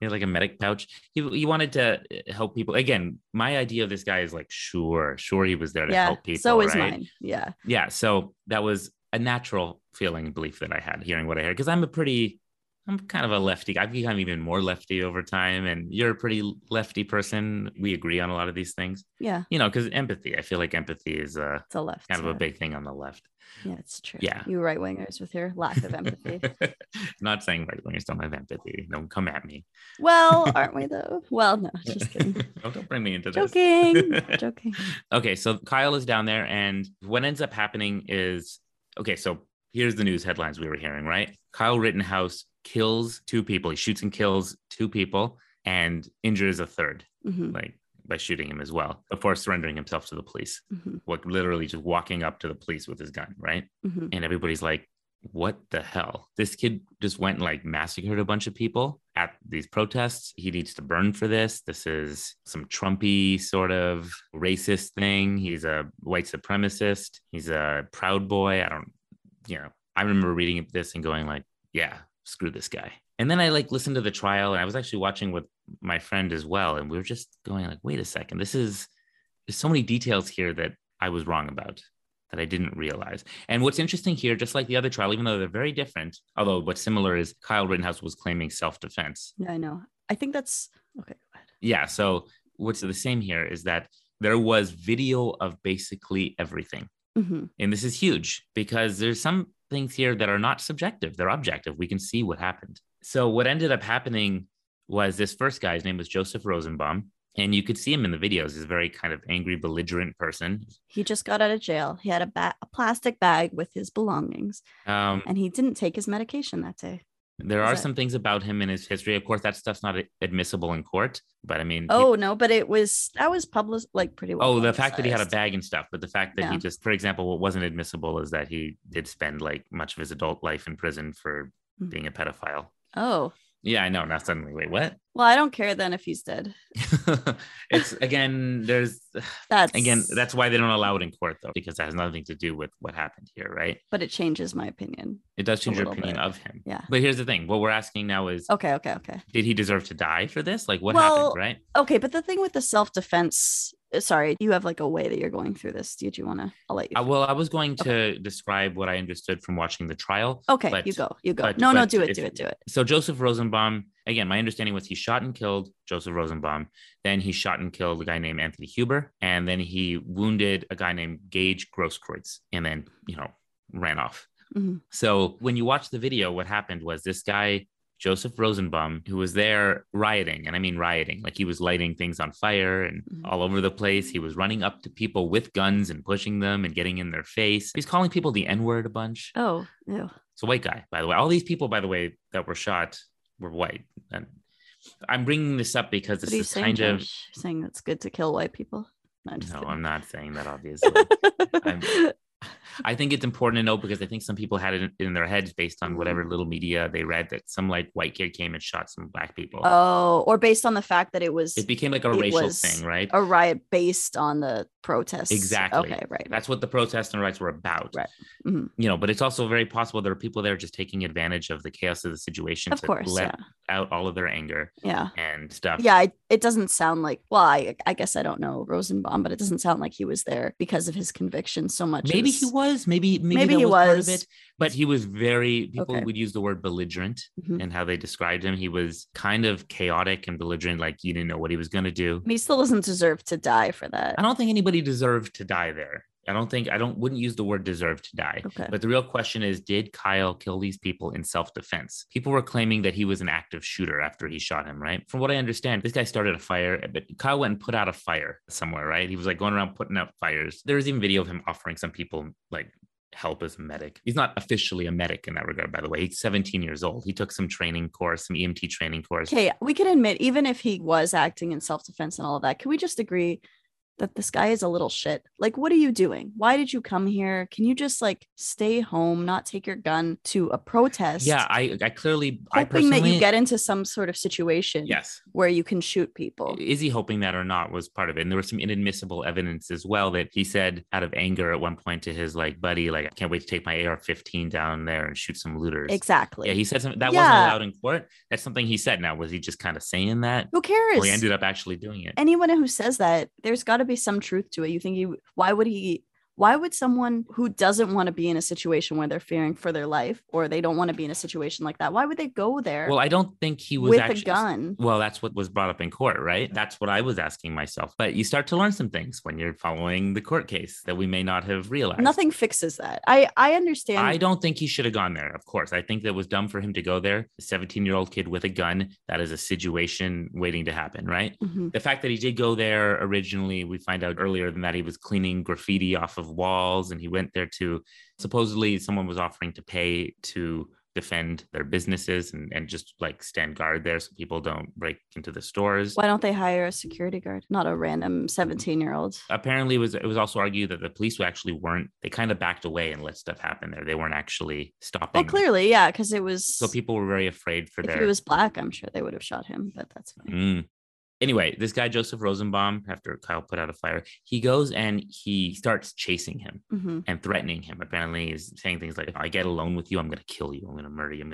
He had like a medic pouch. He wanted to help people. Again, my idea of this guy is like, sure he was there to help people. So is mine. Yeah. Yeah. So that was a natural feeling and belief that I had hearing what I heard. Because I'm kind of a lefty. I've become even more lefty over time. And you're a pretty lefty person. We agree on a lot of these things. Yeah. You know, because empathy. I feel like empathy is a big thing on the left. Yeah, it's true. Yeah. You right wingers with your lack of empathy. Not saying right wingers don't have empathy. Don't come at me. Well, aren't we though? Well, no, just kidding. Don't bring me into this. Joking. Okay. So Kyle is down there. And what ends up happening is, okay, so here's the news headlines we were hearing, right? Kyle Rittenhouse kills 2 people. He shoots and kills 2 people and injures a third, like by shooting him as well, before surrendering himself to the police. Mm-hmm. Like literally just walking up to the police with his gun, right? Mm-hmm. And everybody's like, what the hell? This kid just went and like massacred a bunch of people at these protests. He needs to burn for this. This is some Trumpy sort of racist thing. He's a white supremacist. He's a Proud Boy. I remember reading this and going like, yeah, screw this guy. And then I like listened to the trial, and I was actually watching with my friend as well. And we were just going like, wait a second, there's so many details here that I was wrong about, that I didn't realize. And what's interesting here, just like the other trial, even though they're very different, although what's similar is Kyle Rittenhouse was claiming self-defense. Yeah, I know. I think that's okay. Go ahead. Yeah. So what's the same here is that there was video of basically everything. Mm-hmm. And this is huge because there's some things here that are not subjective. They're objective. We can see what happened. So what ended up happening was this first guy, his name was Joseph Rosenbaum. And you could see him in the videos. He's a very kind of angry, belligerent person. He just got out of jail. He had a plastic bag with his belongings, and he didn't take his medication that day. There are some things about him in his history. Of course, that stuff's not admissible in court, but I mean. Oh, no, but that was published like pretty well. Oh, the fact that he had a bag and stuff, but the fact that he just, for example, what wasn't admissible is that he did spend like much of his adult life in prison for being a pedophile. Oh. Yeah, I know. Now suddenly, wait, what? Well, I don't care then if he's dead. That's why they don't allow it in court, though, because that has nothing to do with what happened here, right? But it changes my opinion. It does change your opinion of him. Yeah. But here's the thing. What we're asking now is, okay. Did he deserve to die for this? Like, what happened, right? Okay, but the thing with the self-defense, sorry, you have like a way that you're going through this. Did you want to? I'll let you. Well, I was going to describe what I understood from watching the trial. Okay, but, you go. Do it. So Joseph Rosenbaum, again, my understanding was he shot and killed Joseph Rosenbaum. Then he shot and killed a guy named Anthony Huber. And then he wounded a guy named Gage Grosskreutz and then, ran off. Mm-hmm. So when you watch the video, what happened was this guy, Joseph Rosenbaum, who was there rioting, and I mean rioting, like he was lighting things on fire and all over the place. He was running up to people with guns and pushing them and getting in their face. He's calling people the N-word a bunch. Oh, yeah. It's a white guy, by the way. All these people, by the way, that were shot were white. And I'm bringing this up because this is kind of... You're saying it's good to kill white people? No, I'm not saying that, obviously. I think it's important to know because I think some people had it in their heads based on whatever little media they read that some like white kid came and shot some black people. Oh, or based on the fact that it became like a racial thing, right? A riot based on the protests. Exactly. Okay, right. That's what the protests and riots were about. Right. Mm-hmm. But it's also very possible there are people there just taking advantage of the chaos of the situation to let out all of their anger. Yeah. And stuff. Yeah. It doesn't sound like, I guess I don't know Rosenbaum, but it doesn't sound like he was there because of his conviction so much. Maybe he was. Maybe he was part of it. But he was people would use the word belligerent and how they described him. He was kind of chaotic and belligerent, like you didn't know what he was going to do. He still doesn't deserve to die for that. I don't think anybody deserved to die there. I wouldn't use the word deserve to die. Okay. But the real question is, did Kyle kill these people in self-defense? People were claiming that he was an active shooter after he shot him, right? From what I understand, this guy started a fire, but Kyle went and put out a fire somewhere, right? He was like going around putting out fires. There's even video of him offering some people like help as a medic. He's not officially a medic in that regard, by the way. He's 17 years old. He took some EMT training course. Okay, we can admit, even if he was acting in self-defense and all of that, can we just agree that this guy is a little shit? Like, what are you doing? Why did you come here? Can you just like stay home, not take your gun to a protest? Yeah, I clearly hoping that you get into some sort of situation where you can shoot people. Is he hoping that or not was part of it. And there was some inadmissible evidence as well that he said out of anger at one point to his like buddy, like, I can't wait to take my AR-15 down there and shoot some looters. Exactly. Yeah, he said something that wasn't allowed in court. That's something he said. Now, was he just kind of saying that? Who cares? Or he ended up actually doing it. Anyone who says that, there's got to be some truth to it. You think why would someone who doesn't want to be in a situation where they're fearing for their life or they don't want to be in a situation like that, why would they go there? Well, I don't think he was with a gun. Well, that's what was brought up in court, right? That's what I was asking myself. But you start to learn some things when you're following the court case that we may not have realized. Nothing fixes that. I understand. I don't think he should have gone there, of course. I think that was dumb for him to go there. A 17-year-old kid with a gun, that is a situation waiting to happen, right? Mm-hmm. The fact that he did go there originally, we find out earlier than that he was cleaning graffiti off of walls, and he went there to supposedly someone was offering to pay to defend their businesses and just like stand guard there so people don't break into the stores. Why don't they hire a security guard, not a random 17-year-old? Apparently it was also argued that the police actually weren't, they kind of backed away and let stuff happen there. They weren't actually stopping. Well, clearly, yeah, because it was... So people were very afraid for If he was black, I'm sure they would have shot him, but that's fine. Mm. Anyway, this guy, Joseph Rosenbaum, after Kyle put out a fire, he goes and he starts chasing him and threatening him. Apparently, he's saying things like, if I get alone with you, I'm going to kill you. I'm going to murder you.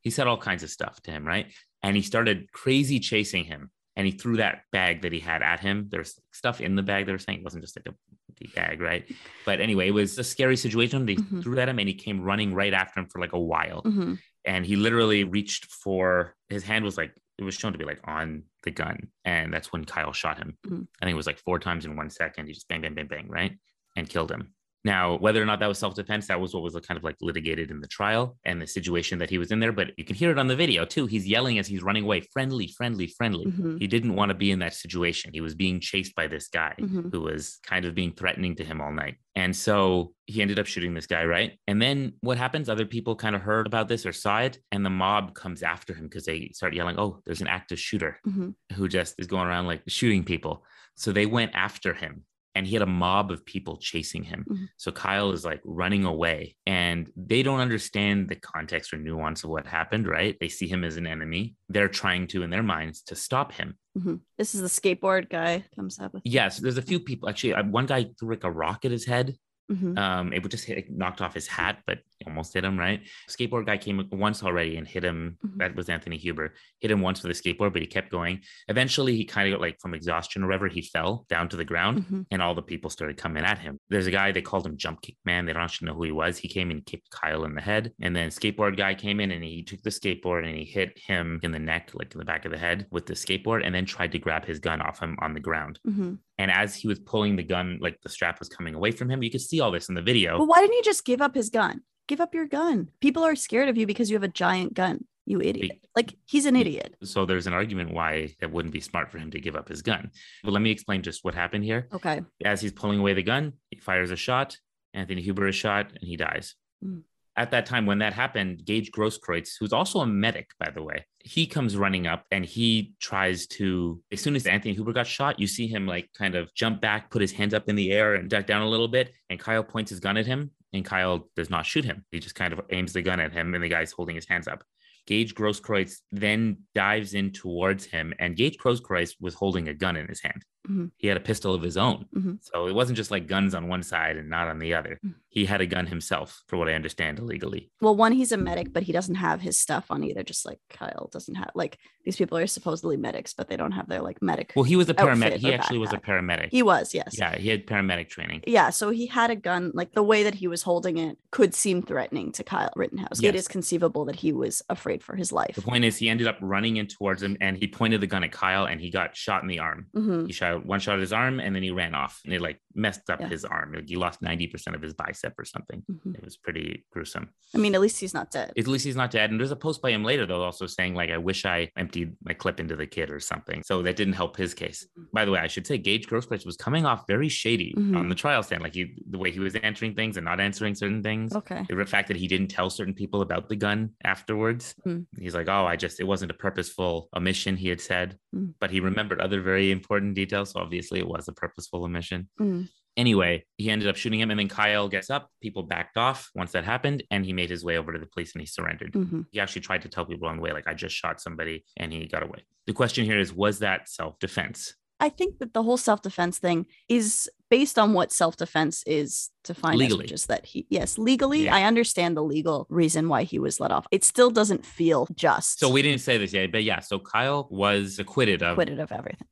He said all kinds of stuff to him, right? And he started crazy chasing him. And he threw that bag that he had at him. There's stuff in the bag. They were saying it wasn't just like a bag, right? But anyway, it was a scary situation. They threw at him and he came running right after him for like a while. Mm-hmm. And he literally reached for, his hand was like, it was shown to be like on the gun. And that's when Kyle shot him. Mm-hmm. I think it was like 4 times in 1 second. He just bang, bang, bang, bang, right? And killed him. Now, whether or not that was self-defense, that was what was kind of like litigated in the trial and the situation that he was in there. But you can hear it on the video too. He's yelling as he's running away, friendly, friendly, friendly. Mm-hmm. He didn't want to be in that situation. He was being chased by this guy mm-hmm. who was kind of being threatening to him all night. And so he ended up shooting this guy, right? And then what happens? Other people kind of heard about this or saw it, and the mob comes after him because they start yelling, oh, there's an active shooter mm-hmm. who just is going around like shooting people. So they went after him. And he had a mob of people chasing him. Mm-hmm. So Kyle is like running away and they don't understand the context or nuance of what happened, right? They see him as an enemy. They're trying to, in their minds, to stop him. Mm-hmm. This is the skateboard guy comes up with. Yeah, so there's a few people. Actually, one guy threw like a rock at his head. Mm-hmm. It would just hit, knocked off his hat, but almost hit him, right? Skateboard guy came once already and hit him. Mm-hmm. That was Anthony Huber. Hit him once with a skateboard, but he kept going. Eventually, he kind of got like from exhaustion or whatever, he fell down to the ground mm-hmm. and all the people started coming at him. There's a guy, they called him Jump Kick Man. They don't actually know who he was. He came and kicked Kyle in the head. And then skateboard guy came in and he took the skateboard and he hit him in the neck, like in the back of the head with the skateboard, and then tried to grab his gun off him on the ground. Mm-hmm. And as he was pulling the gun, like the strap was coming away from him. You could see all this in the video. But why didn't he just give up his gun? Give up your gun. People are scared of you because you have a giant gun. You idiot. Like, he's an idiot. So there's an argument why it wouldn't be smart for him to give up his gun. But let me explain just what happened here. Okay. As he's pulling away the gun, he fires a shot. Anthony Huber is shot and he dies. Mm. At that time, when that happened, Gage Grosskreutz, who's also a medic, by the way, he comes running up and he tries to, as soon as Anthony Huber got shot, you see him like kind of jump back, put his hands up in the air and duck down a little bit. And Kyle points his gun at him and Kyle does not shoot him. He just kind of aims the gun at him and the guy's holding his hands up. Gage Grosskreutz then dives in towards him, and Gage Grosskreutz was holding a gun in his hand. Mm-hmm. He had a pistol of his own. Mm-hmm. So it wasn't just like guns on one side and not on the other. Mm-hmm. He had a gun himself, for what I understand, illegally. Well, one, he's a medic, but he doesn't have his stuff on either, just like Kyle doesn't have, like, these people are supposedly medics, but they don't have their like medic. Well, he was a paramedic. He actually was a paramedic. He was, yes. Yeah, he had paramedic training. Yeah, so he had a gun. Like, the way that he was holding it could seem threatening to Kyle Rittenhouse. Yes. It is conceivable that he was afraid for his life. The point is, he ended up running in towards him and he pointed the gun at Kyle and he got shot in the arm. Mm-hmm. He shot one shot at his arm and then he ran off and it like messed up his arm. He lost 90% of his bicep or something. Mm-hmm. It was pretty gruesome. I mean, at least he's not dead. At least he's not dead. And there's a post by him later, though, also saying like, I wish I emptied my clip into the kid or something. So that didn't help his case. Mm-hmm. By the way, I should say Gage Grosskreutz was coming off very shady mm-hmm. on the trial stand. Like, the way he was answering things and not answering certain things. Okay. The fact that he didn't tell certain people about the gun afterwards. Mm-hmm. He's like, oh, it wasn't a purposeful omission, he had said, mm-hmm. but he remembered other very important details. So obviously it was a purposeful omission. Mm-hmm. Anyway, he ended up shooting him, and then Kyle gets up. People backed off once that happened, and he made his way over to the police and he surrendered. Mm-hmm. He actually tried to tell people on the way, like, I just shot somebody, and he got away. The question here is, was that self-defense? I think that the whole self-defense thing is based on what self-defense is defined legally. As, which is that he, yes, legally, yeah. I understand the legal reason why he was let off. It still doesn't feel just. So we didn't say this yet, but yeah, so Kyle was acquitted of everything.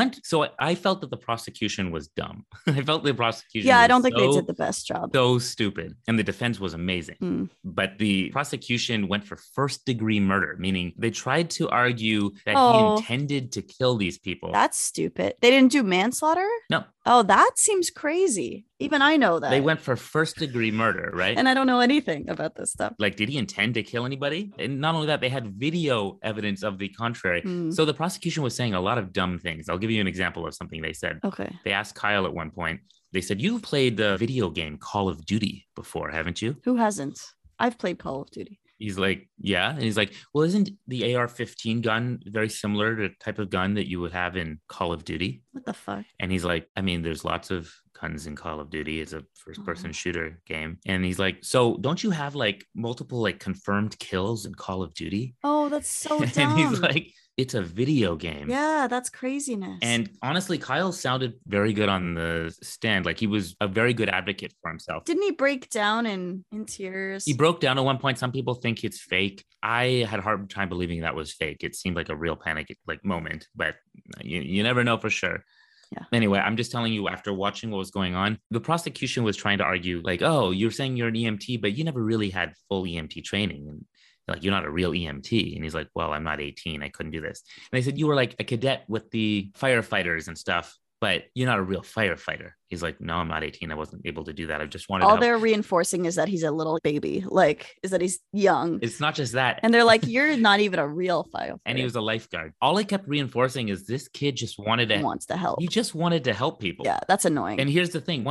Yeah. So I felt that the prosecution was dumb. I felt the prosecution. Yeah, I don't think they did the best job. So stupid. And the defense was amazing. Mm. But the prosecution went for first degree murder, meaning they tried to argue that he intended to kill these people. That's stupid. They didn't do manslaughter? No. Oh, that seems crazy. Even I know that. They went for first degree murder, right? And I don't know anything about this stuff. Like, did he intend to kill anybody? And not only that, they had video evidence of the contrary. Mm. So the prosecution was saying a lot of dumb things. I'll give you an example of something they said. Okay. They asked Kyle at one point, they said, you've played the video game Call of Duty before, haven't you? Who hasn't? I've played Call of Duty. He's like, yeah. And he's like, well, isn't the AR-15 gun very similar to the type of gun that you would have in Call of Duty? What the fuck? And he's like, I mean, there's lots of guns in Call of Duty. It's a first-person shooter game. And he's like, so don't you have like multiple like confirmed kills in Call of Duty? Oh, that's so dumb. And he's like, it's a video game. Yeah, that's craziness. And honestly, Kyle sounded very good on the stand. Like, he was a very good advocate for himself. Didn't he break down in tears? He broke down at one point. Some people think it's fake. I had a hard time believing that was fake. It seemed like a real panic like moment, but you never know for sure. Yeah. Anyway, I'm just telling you, after watching what was going on, the prosecution was trying to argue like, oh, you're saying you're an EMT, but you never really had full EMT training. And like, you're not a real EMT. And he's like, well, I'm not 18. I couldn't do this. And they said, you were like a cadet with the firefighters and stuff. but you're not a real firefighter. He's like, no, I'm not 18. I wasn't able to do that. I just wanted all to they're reinforcing is that he's a little baby, like is that he's young. It's not just that. And they're like, you're not even a real firefighter. And he was a lifeguard. All I kept reinforcing is this kid just wanted to, wants to help. He just wanted to help people. Yeah, that's annoying. And here's the thing.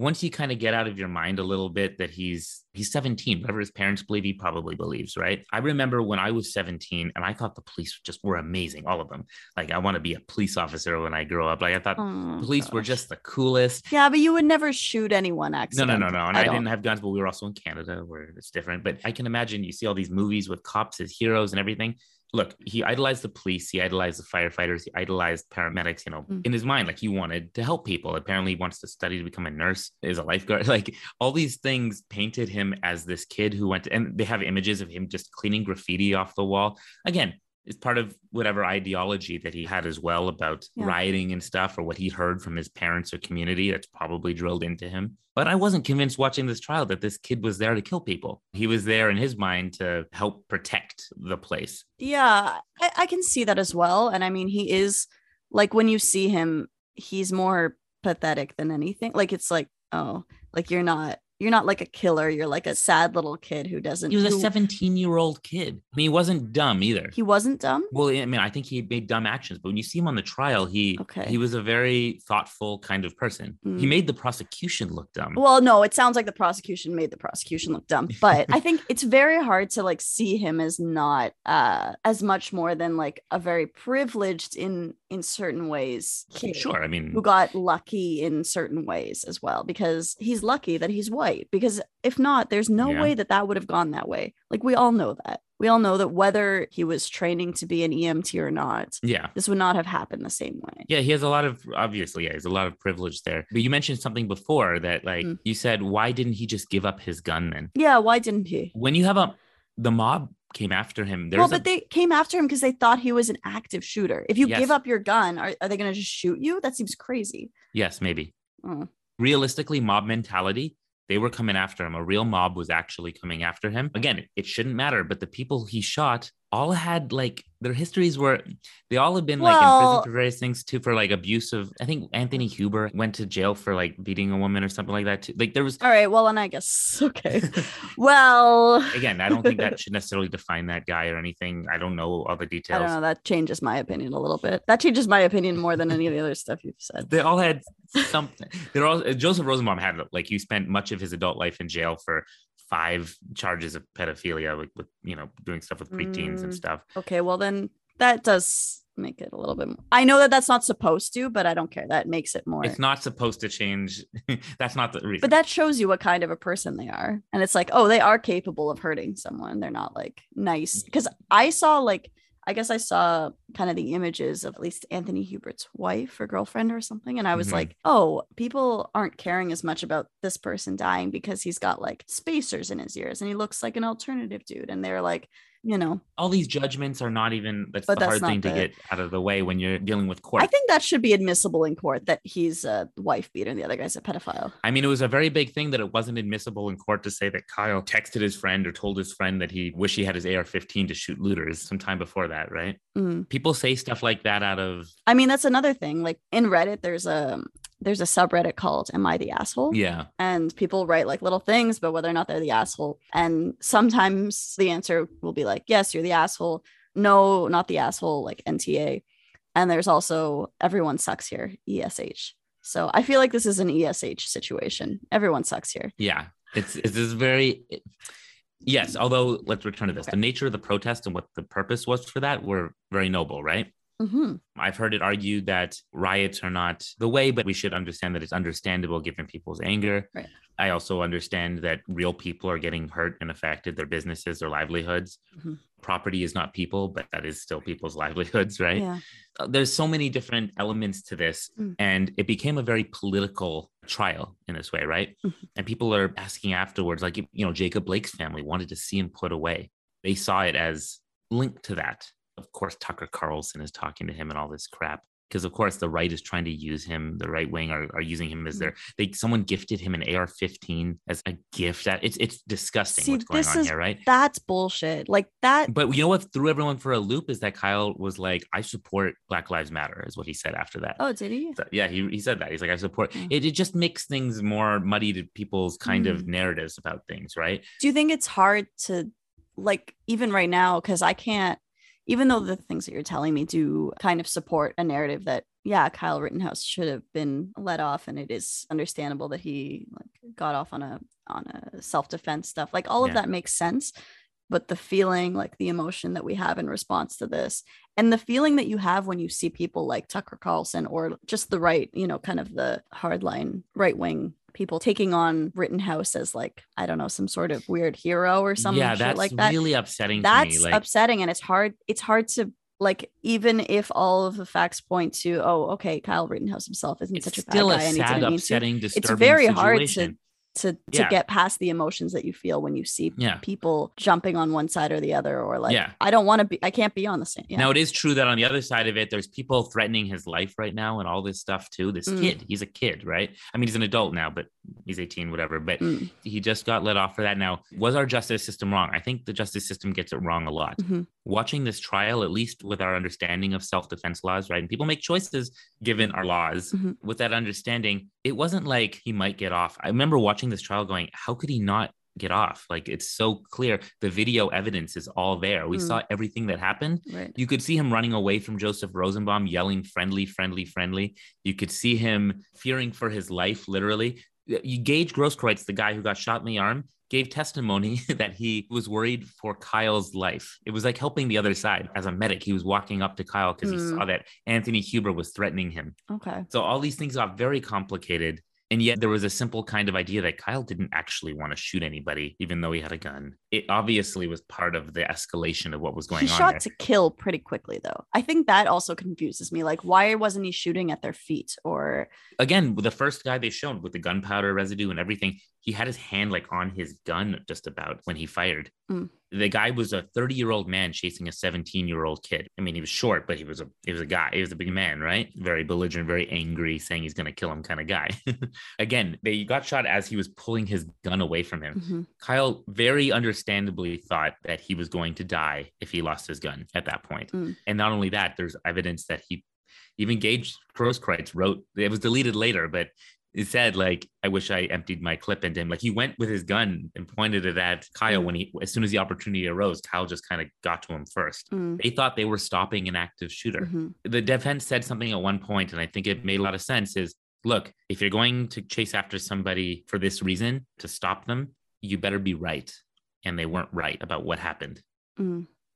Once you kind of get out of your mind a little bit that he's 17, whatever his parents believe, he probably believes, right? I remember when I was 17 and I thought the police just were amazing, all of them. Like, I want to be a police officer when I grow up. Like, I thought police were just the coolest. Yeah, but you would never shoot anyone accidentally. No. And I didn't have guns, but we were also in Canada where it's different. But I can imagine you see all these movies with cops as heroes and everything. Look, he idolized the police. He idolized the firefighters. He idolized paramedics, in his mind, like he wanted to help people. Apparently he wants to study to become a nurse, is a lifeguard. Like all these things painted him as this kid who went to, and they have images of him just cleaning graffiti off the wall. Again, it's part of whatever ideology that he had as well about rioting and stuff, or what he heard from his parents or community that's probably drilled into him. But I wasn't convinced watching this trial that this kid was there to kill people. He was there in his mind to help protect the place. Yeah, I can see that as well. And I mean, he is like, when you see him, he's more pathetic than anything. Like, it's like, oh, like you're not like a killer. You're like a sad little kid who doesn't. He was a 17-year-old kid. I mean, he wasn't dumb either. He wasn't dumb? Well, I mean, I think he made dumb actions. But when you see him on the trial, he was a very thoughtful kind of person. Mm. He made the prosecution look dumb. Well, no, it sounds like the prosecution made the prosecution look dumb. But I think it's very hard to like see him as not as much more than like a very privileged in certain ways kid. Sure, I mean. Who got lucky in certain ways as well. Because he's lucky that he's white. Because if not, there's no way that would have gone that way. Like, we all know that. We all know that whether he was training to be an EMT or not, this would not have happened the same way. Yeah, he has a lot of, obviously, he has a lot of privilege there. But you mentioned something before that, like, you said, why didn't he just give up his gun then? Yeah, why didn't he? When you have the mob came after him. Well, but they came after him because they thought he was an active shooter. If you give up your gun, are they going to just shoot you? That seems crazy. Yes, maybe. Oh. Realistically, mob mentality. They were coming after him. A real mob was actually coming after him. Again, it shouldn't matter, but the people he shot all had like their histories were, they all had been like in prison for various things too, for like abuse of, I think Anthony Huber went to jail for like beating a woman or something like that too. Like there was. All right. Well, and I guess. Okay. Well. Again, I don't think that should necessarily define that guy or anything. I don't know all the details. I don't know. That changes my opinion a little bit. That changes my opinion more than any of the other stuff you've said. They all had something. They're all, Joseph Rosenbaum had, like, he spent much of his adult life in jail for 5 charges of pedophilia, like with, doing stuff with preteens and stuff. Okay, well then that does make it a little bit more. I know that's not supposed to, but I don't care. That makes it more. It's not supposed to change. That's not the reason. But that shows you what kind of a person they are. And it's like, oh, they are capable of hurting someone. They're not like nice. Because I saw kind of the images of at least Anthony Hubert's wife or girlfriend or something. And I was like, oh, people aren't caring as much about this person dying because he's got like spacers in his ears and he looks like an alternative dude. And they're like, all these judgments are not even, that's the hard thing to get out of the way when you're dealing with court. I think that should be admissible in court, that he's a wife beater and the other guy's a pedophile. I mean, it was a very big thing that it wasn't admissible in court to say that Kyle texted his friend or told his friend that he wished he had his AR-15 to shoot looters sometime before that, right? Mm. People say stuff like that out of... I mean, that's another thing. Like in Reddit, there's a subreddit called Am I the Asshole? Yeah. And people write like little things about whether or not they're the asshole. And sometimes the answer will be like, yes, you're the asshole. No, not the asshole, like NTA. And there's also everyone sucks here, ESH. So I feel like this is an ESH situation. Everyone sucks here. Yeah. It's yes. Although let's return to this. Okay. The nature of the protest and what the purpose was for that were very noble, right? Mm-hmm. I've heard it argued that riots are not the way, but we should understand that it's understandable given people's anger. Right. I also understand that real people are getting hurt and affected, their businesses, their livelihoods. Mm-hmm. Property is not people, but that is still people's livelihoods, right? Yeah. There's so many different elements to this, and it became a very political trial in this way, right? Mm-hmm. And people are asking afterwards, like, Jacob Blake's family wanted to see him put away. They saw it as linked to that. Of course, Tucker Carlson is talking to him and all this crap. because of course the right is trying to use him. The right wing are using him as their, someone gifted him an AR-15 as a gift. It's disgusting what's going on here, right? That's bullshit. Like that. But you know what threw everyone for a loop is that Kyle was like, I support Black Lives Matter is what he said after that. Oh, did he? So, yeah, he said that. He's like, I support. It just makes things more muddy to people's kind of narratives about things, right? Do you think it's hard to, like, even right now, because I can't, even though the things that you're telling me do kind of support a narrative that, yeah, Kyle Rittenhouse should have been let off, and it is understandable that he like got off on a self-defense stuff. Like all of that makes sense, but the feeling, like the emotion that we have in response to this, and the feeling that you have when you see people like Tucker Carlson or just the right, you know, kind of the hardline right wing people taking on Rittenhouse as like, I don't know, some sort of weird hero or something like that. That's really upsetting. That's to me. Like, upsetting. And it's hard to, like, even if all of the facts point to, oh, okay, Kyle Rittenhouse himself isn't such a bad guy. It's still a sad, upsetting, disturbing situation. It's very hard to get past the emotions that you feel when you see people jumping on one side or the other, or like, I can't be on the same. Yeah. Now it is true that on the other side of it, there's people threatening his life right now and all this stuff too. This kid, he's a kid, right? I mean, he's an adult now, but he's 18, whatever, but he just got let off for that. Now, was our justice system wrong? I think the justice system gets it wrong a lot. Mm-hmm. Watching this trial, at least with our understanding of self-defense laws, right? And people make choices given our laws. Mm-hmm. With that understanding, it wasn't like he might get off. I remember watching this trial going, how could he not get off? Like, it's so clear. The video evidence is all there. We saw everything that happened. Right. You could see him running away from Joseph Rosenbaum, yelling, friendly, friendly, friendly. You could see him fearing for his life, literally. Gage Grosskreutz, the guy who got shot in the arm, gave testimony that he was worried for Kyle's life. It was like helping the other side. As a medic, he was walking up to Kyle because he saw that Anthony Huber was threatening him. Okay. So all these things got very complicated. And yet there was a simple kind of idea that Kyle didn't actually want to shoot anybody, even though he had a gun. It obviously was part of the escalation of what was going on. He shot to kill pretty quickly, though. I think that also confuses me. Like, why wasn't he shooting at their feet? Or again, the first guy they showed with the gunpowder residue and everything, he had his hand like on his gun just about when he fired. The guy was a 30-year-old man chasing a 17-year-old kid. I mean, he was short, but he was a guy. He was a big man, right? Very belligerent, very angry, saying he's going to kill him kind of guy. Again, they got shot as he was pulling his gun away from him. Mm-hmm. Kyle very understandably thought that he was going to die if he lost his gun at that point. And not only that, there's evidence that he, even Gage Grosskreutz wrote, it was deleted later, but it said, like, I wish I emptied my clip into him. Like, he went with his gun and pointed it at Kyle as soon as the opportunity arose, Kyle just kind of got to him first. They thought they were stopping an active shooter. The defense said something at one point, and I think it made a lot of sense, is, look, if you're going to chase after somebody for this reason, to stop them, you better be right. And they weren't right about what happened.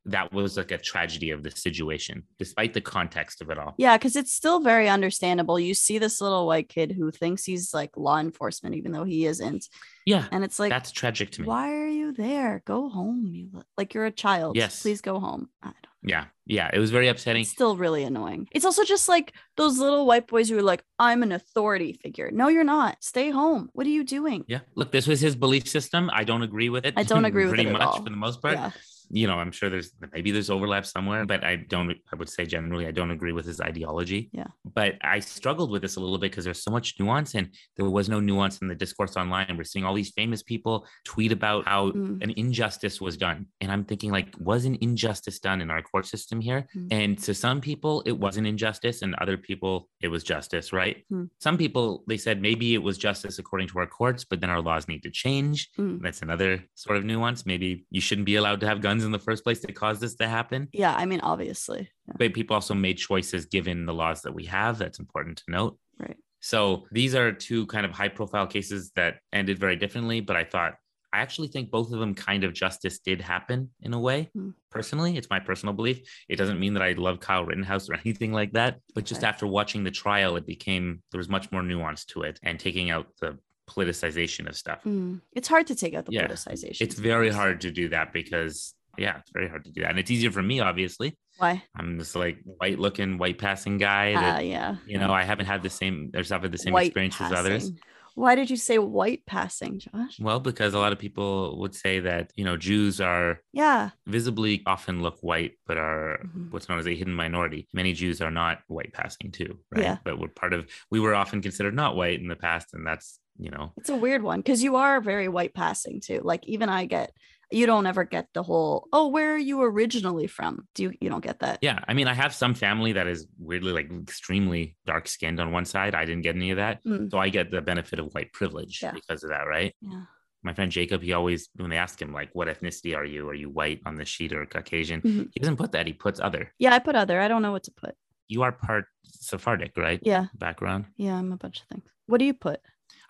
That was like a tragedy of the situation, despite the context of it all. Yeah, because it's still very understandable. You see this little white kid who thinks he's like law enforcement, even though he isn't. Yeah. And it's like, that's tragic to me. Why are you there? Go home. Like, you're a child. Yes. Please go home. I don't know. Yeah. Yeah. It was very upsetting. It's still really annoying. It's also just like those little white boys who are like, I'm an authority figure. No, you're not. Stay home. What are you doing? Yeah. Look, this was his belief system. I don't agree with it. I don't agree with it. Pretty much for the most part. Yeah. You know, I'm sure there's overlap somewhere, but I would say generally, I don't agree with his ideology. Yeah. But I struggled with this a little bit because there's so much nuance, and there was no nuance in the discourse online. We're seeing all these famous people tweet about how an injustice was done. And I'm thinking, like, was an injustice done in our court system here? And to some people, it was an injustice, and other people, it was justice, right? Some people, they said maybe it was justice according to our courts, but then our laws need to change. That's another sort of nuance. Maybe you shouldn't be allowed to have guns in the first place that caused this to happen. Yeah, I mean, obviously. Yeah. But people also made choices given the laws that we have. That's important to note. Right. So these are two kind of high-profile cases that ended very differently, but I actually think both of them kind of justice did happen in a way. Personally, it's my personal belief. It doesn't mean that I love Kyle Rittenhouse or anything like that, but just after watching the trial, there was much more nuance to it, and taking out the politicization of stuff. It's hard to take out the politicization. It's very hard to do that because... yeah, it's very hard to do that. And it's easier for me, obviously. Why? I'm this like white passing guy. I haven't had the same experience as others. Why did you say white passing, Josh? Well, because a lot of people would say that, you know, Jews are visibly often look white, but are what's known as a hidden minority. Many Jews are not white passing too, right? Yeah. But we're part of, we were often considered not white in the past. And that's, you know. It's a weird one because you are very white passing too. Like even I get, you don't ever get the whole, oh, where are you originally from? You don't get that. Yeah. I mean, I have some family that is weirdly like extremely dark skinned on one side. I didn't get any of that. Mm. So I get the benefit of white privilege because of that. Right. Yeah. My friend Jacob, he always, when they ask him like, what ethnicity are you? Are you white on the sheet or Caucasian? Mm-hmm. He doesn't put that. He puts other. Yeah. I put other. I don't know what to put. You are part Sephardic, right? Yeah. Background. Yeah. I'm a bunch of things. What do you put?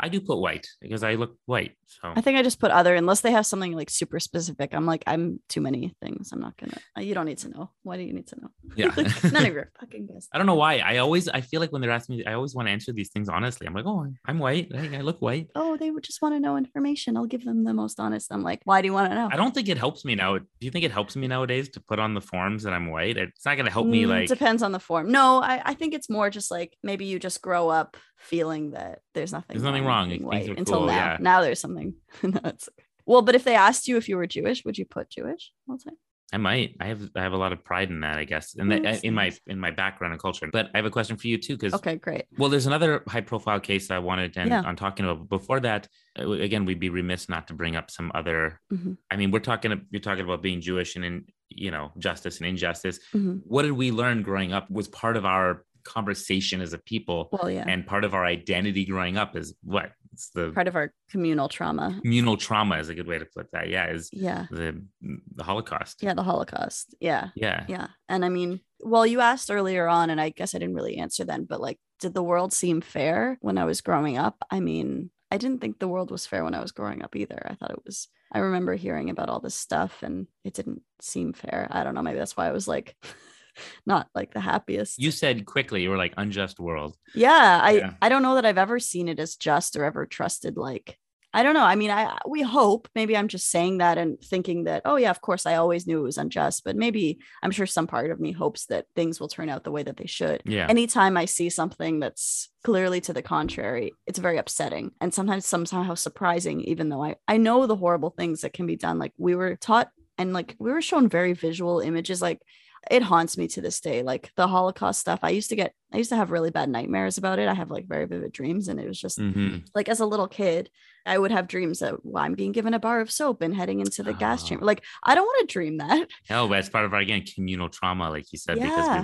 I do put white because I look white. So I think I just put other unless they have something like super specific. I'm like, I'm too many things. I'm not gonna, you don't need to know. Why do you need to know? Yeah. None of your fucking business. I don't know why. I feel like when they're asking me, I always want to answer these things honestly. I'm like, oh, I'm white. I look white. Oh, they would just want to know information. I'll give them the most honest. I'm like, why do you want to know? I don't think it helps me now. Do you think it helps me nowadays to put on the forms that I'm white? It's not going to help me. Like, depends on the form. No, I think it's more just like, maybe you just grow up feeling that there's nothing wrong until cool, now. Yeah. Now there's something. No, well, but if they asked you if you were Jewish, would you put Jewish? I might. I have a lot of pride in that, I guess, and in my background and culture. But I have a question for you too, because okay, great. Well, there's another high-profile case I wanted to end on talking about. But before that, again, we'd be remiss not to bring up some other. I mean, you're talking about being Jewish and in, you know, justice and injustice. What did we learn growing up was part of our conversation as a people, and part of our identity growing up is what? It's the part of our communal trauma. Communal trauma is a good way to put that. Yeah, the Holocaust. Yeah, the Holocaust. Yeah. Yeah. Yeah. And I mean, well, you asked earlier on, and I guess I didn't really answer then, but like, did the world seem fair when I was growing up? I mean, I didn't think the world was fair when I was growing up either. I remember hearing about all this stuff and it didn't seem fair. I don't know. Maybe that's why I was like not like the happiest. You said quickly, you were like, unjust world. Yeah. I don't know that I've ever seen it as just or ever trusted. Like, I don't know. I mean, we hope, maybe I'm just saying that and thinking that, oh yeah, of course I always knew it was unjust, but maybe I'm sure some part of me hopes that things will turn out the way that they should. Yeah. Anytime I see something that's clearly to the contrary, it's very upsetting and somehow surprising, even though I know the horrible things that can be done. Like we were taught and like we were shown very visual images, like it haunts me to this day. Like the Holocaust stuff, I used to have really bad nightmares about it. I have like very vivid dreams. And it was just like, as a little kid, I would have dreams that I'm being given a bar of soap and heading into the gas chamber. Like, I don't want to dream that. No, but it's part of our, again, communal trauma, like you said, because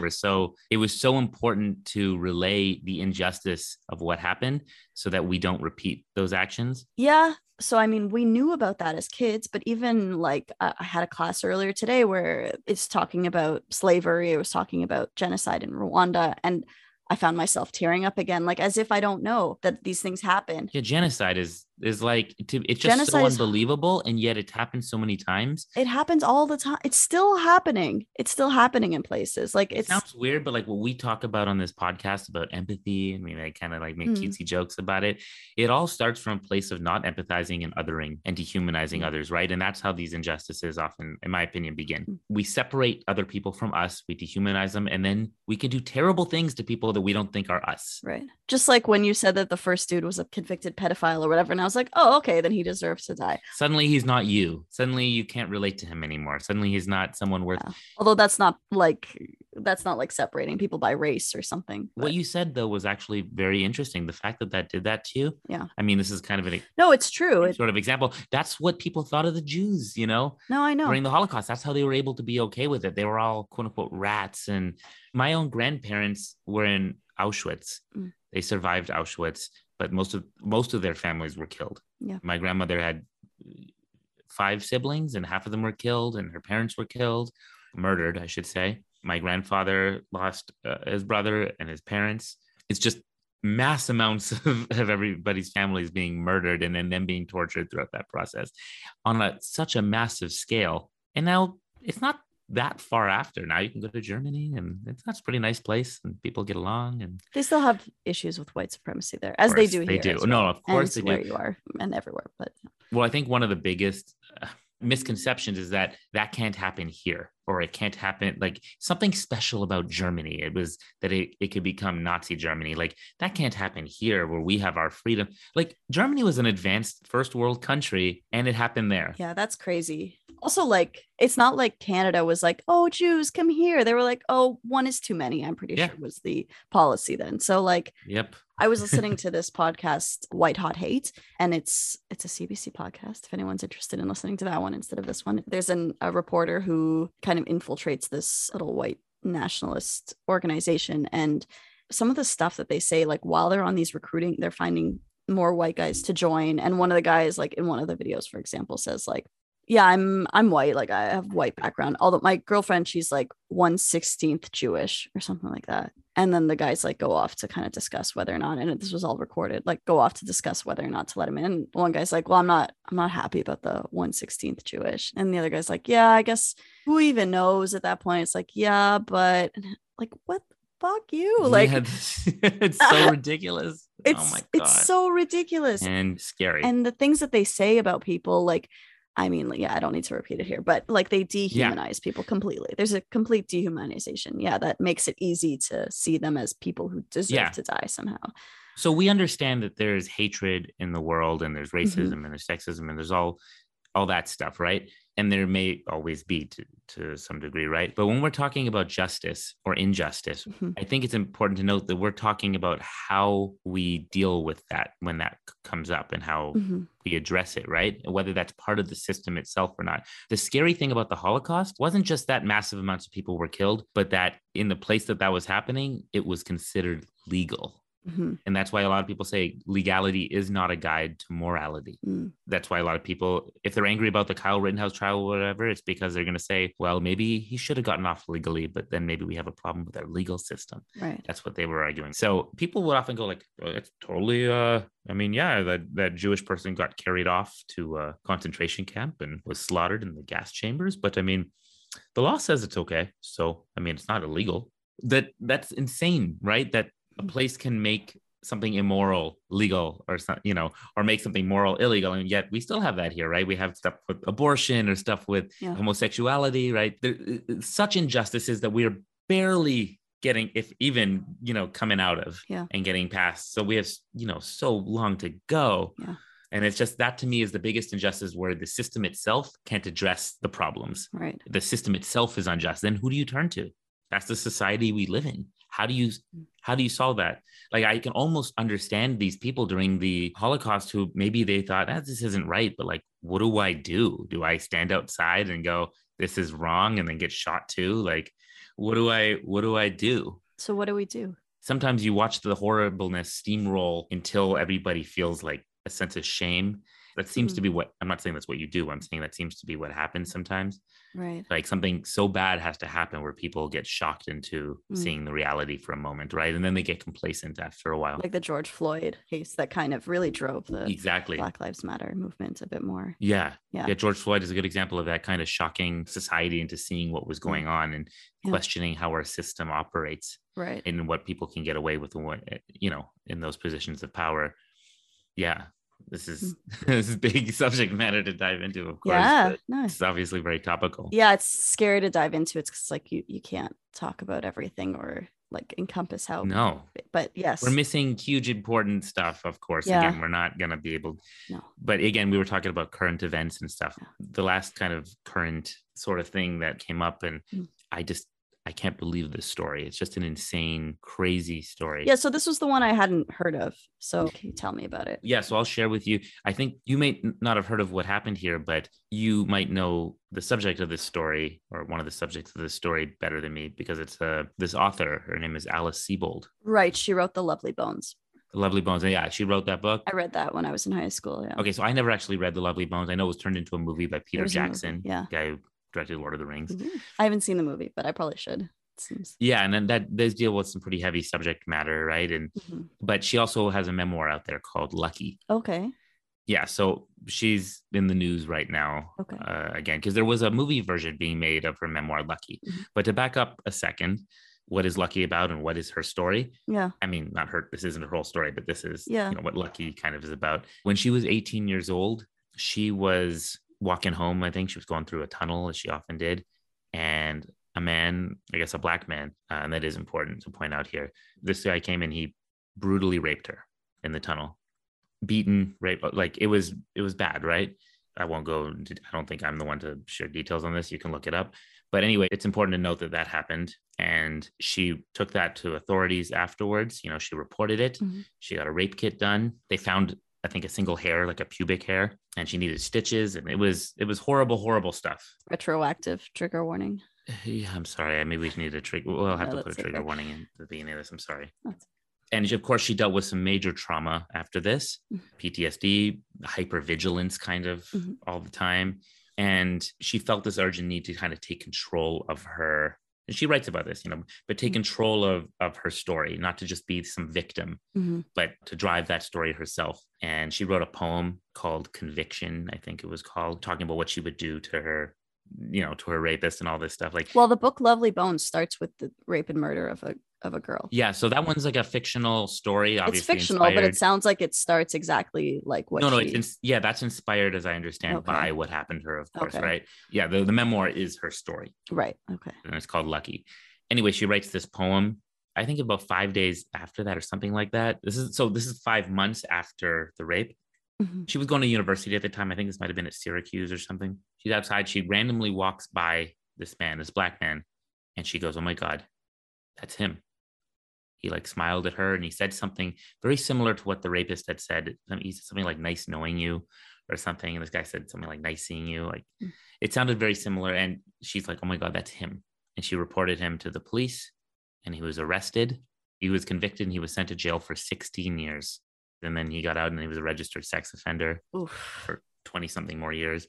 it was so important to relay the injustice of what happened so that we don't repeat those actions. Yeah. So, I mean, we knew about that as kids, but even like I had a class earlier today where it's talking about slavery. It was talking about genocide in Rwanda. And I found myself tearing up again, like as if I don't know that these things happen. Yeah, genocide is like, it's just genocide so unbelievable. And yet it's happened so many times. It happens all the time. It's still happening. It's still happening in places. Like it sounds weird, but like what we talk about on this podcast about empathy, I mean, I kind of like make cutesy jokes about it. It all starts from a place of not empathizing and othering and dehumanizing others, right? And that's how these injustices often, in my opinion, begin. We separate other people from us, we dehumanize them, and then we can do terrible things to people that we don't think are us. Right. Just like when you said that the first dude was a convicted pedophile or whatever, and I was like, oh, okay, then he deserves to die. Suddenly he's not you. Suddenly you can't relate to him anymore. Suddenly he's not someone worth. Yeah. Although that's not like separating people by race or something. But what you said though was actually very interesting. The fact that did that to you. Yeah. I mean, this is kind of no, it's true. Sort of example. That's what people thought of the Jews, you know? No, I know. During the Holocaust, that's how they were able to be okay with it. They were all quote unquote rats. And my own grandparents were in Auschwitz. Mm. They survived Auschwitz. But most of their families were killed. Yeah. My grandmother had 5 siblings and half of them were killed and her parents were killed, murdered, I should say. My grandfather lost his brother and his parents. It's just mass amounts of everybody's families being murdered and then them being tortured throughout that process on such a massive scale. And now it's not that far after. Now you can go to Germany and that's a pretty nice place and people get along, and they still have issues with white supremacy there, as they do here. They do. Well. No, of course they do. Where you are and everywhere. But well, I think one of the biggest misconceptions is that can't happen here. or it can't happen, like something special about Germany. It was that it could become Nazi Germany. Like that can't happen here where we have our freedom. Like Germany was an advanced first world country and it happened there. Yeah, that's crazy. Also, like, it's not like Canada was like, oh, Jews, come here. They were like, oh, one is too many, I'm pretty sure was the policy then. So like, yep. I was listening to this podcast, White Hot Hate, and it's a CBC podcast. If anyone's interested in listening to that one instead of this one, there's a reporter who kind of infiltrates this little white nationalist organization. And some of the stuff that they say, like while they're on these recruiting, they're finding more white guys to join. And one of the guys, like in one of the videos, for example, says like, yeah, I'm white. Like I have white background. Although my girlfriend, she's like 1/16 Jewish or something like that. And then the guys like go off to kind of discuss whether or not, and this was all recorded, like go off to discuss whether or not to let him in. And one guy's like, well, I'm not happy about the 1/16 Jewish. And the other guy's like, yeah, I guess who even knows at that point? It's like, yeah, but like, what the fuck you? Like, yeah, it's so ridiculous. It's, oh my God. It's so ridiculous and scary. And the things that they say about people, like, I mean, yeah, I don't need to repeat it here, but like they dehumanize people completely. There's a complete dehumanization. Yeah, that makes it easy to see them as people who deserve to die somehow. So we understand that there's hatred in the world and there's racism and there's sexism and there's all that stuff, right? And there may always be to some degree, right? But when we're talking about justice or injustice, I think it's important to note that we're talking about how we deal with that when that comes up and how we address it, right? And whether that's part of the system itself or not. The scary thing about the Holocaust wasn't just that massive amounts of people were killed, but that in the place that was happening, it was considered legal. And that's why a lot of people say legality is not a guide to morality. That's why a lot of people, if they're angry about the Kyle Rittenhouse trial or whatever, it's because they're going to say, well, maybe he should have gotten off legally, but then maybe we have a problem with our legal system. Right. That's what they were arguing. So people would often go like, oh, that's totally, I mean, yeah, that Jewish person got carried off to a concentration camp and was slaughtered in the gas chambers. But I mean, the law says it's okay. So, I mean, it's not illegal. That's insane, right? That a place can make something immoral legal or something, you know, or make something moral illegal. And yet we still have that here, right? We have stuff with abortion or stuff with homosexuality, right? There, such injustices that we are barely getting, if even, you know, coming out of and getting past. So we have, you know, so long to go. Yeah. And it's just that to me is the biggest injustice where the system itself can't address the problems. Right. The system itself is unjust. Then who do you turn to? That's the society we live in. How do you solve that? Like, I can almost understand these people during the Holocaust who maybe they thought this isn't right, but like, what do I do? Do I stand outside and go, this is wrong, and then get shot too? Like, what do I do? So what do we do? Sometimes you watch the horribleness steamroll until everybody feels like a sense of shame. That seems to be what, I'm not saying that's what you do. I'm saying that seems to be what happens sometimes. Right. Like something so bad has to happen where people get shocked into seeing the reality for a moment. Right. And then they get complacent after a while. Like the George Floyd case that kind of really drove the Black Lives Matter movement a bit more. Yeah. Yeah. Yeah. George Floyd is a good example of that kind of shocking society into seeing what was going on and questioning how our system operates. Right. And what people can get away with, you know, in those positions of power. Yeah. This is big subject matter to dive into, of course. Yeah, no. It's obviously very topical. Yeah, it's scary to dive into. It's because like you can't talk about everything or like encompass how. No. But yes, we're missing huge important stuff. Of course, again, we're not gonna be able. No. But again, we were talking about current events and stuff. Yeah. The last kind of current sort of thing that came up, and I can't believe this story. It's just an insane, crazy story. Yeah. So this was the one I hadn't heard of. So can you tell me about it? Yeah. So I'll share with you. I think you may not have heard of what happened here, but you might know the subject of this story or one of the subjects of this story better than me because it's this author. Her name is Alice Sebold. Right. She wrote The Lovely Bones. The Lovely Bones. Yeah, she wrote that book. I read that when I was in high school. Yeah. Okay. So I never actually read The Lovely Bones. I know it was turned into a movie by Peter Jackson. Yeah. Guy directed Lord of the Rings. I haven't seen the movie, but I probably should. Yeah, and then that does deal with some pretty heavy subject matter, right? And but she also has a memoir out there called Lucky. Okay. Yeah, so she's in the news right now. Okay. Again, because there was a movie version being made of her memoir Lucky. But to back up a second, what is Lucky about and what is her story? Yeah. I mean, not her. This isn't her whole story, but this is you know what Lucky kind of is about. When she was 18 years old, she was walking home, I think she was going through a tunnel, as she often did, and a man, I guess a black man, and that is important to point out here. This guy came in, he brutally raped her in the tunnel, beaten, raped, like it was bad, right? I won't go into, I don't think I'm the one to share details on this. You can look it up. But anyway, it's important to note that that happened. And she took that to authorities afterwards. You know, she reported it. Mm-hmm. She got a rape kit done. They found, I think, a single hair, like a pubic hair, and she needed stitches. And it was horrible, horrible stuff. Retroactive trigger warning. Yeah, I'm sorry. I mean, we need a trigger. We'll have to put a trigger warning in the beginning of this. I'm sorry. And of course, she dealt with some major trauma after this, PTSD, hypervigilance kind of all the time. And she felt this urgent need to kind of take control of her. And she writes about this, you know, but take control of her story, not to just be some victim, but to drive that story herself. And she wrote a poem called Conviction, I think it was called, talking about what she would do to her, you know, to her rapist and all this stuff. Like, well, the book Lovely Bones starts with the rape and murder of a girl. Yeah. So that one's like a fictional story. Obviously it's fictional, inspired. But it sounds like it starts exactly like what she... that's inspired, as I understand, by what happened to her, of course, right? Yeah. The memoir is her story. Right. Okay. And it's called Lucky. Anyway, she writes this poem, I think about 5 days after that or something like that. This is 5 months after the rape. Mm-hmm. She was going to university at the time. I think this might've been at Syracuse or something. She's outside. She randomly walks by this man, this black man. And she goes, oh my God, that's him. He like smiled at her and he said something very similar to what the rapist had said. He said something like nice knowing you or something. And this guy said something like nice seeing you. Like it sounded very similar. And she's like, oh my God, that's him. And she reported him to the police and he was arrested. He was convicted and he was sent to jail for 16 years. And then he got out and he was a registered sex offender for 20 something more years.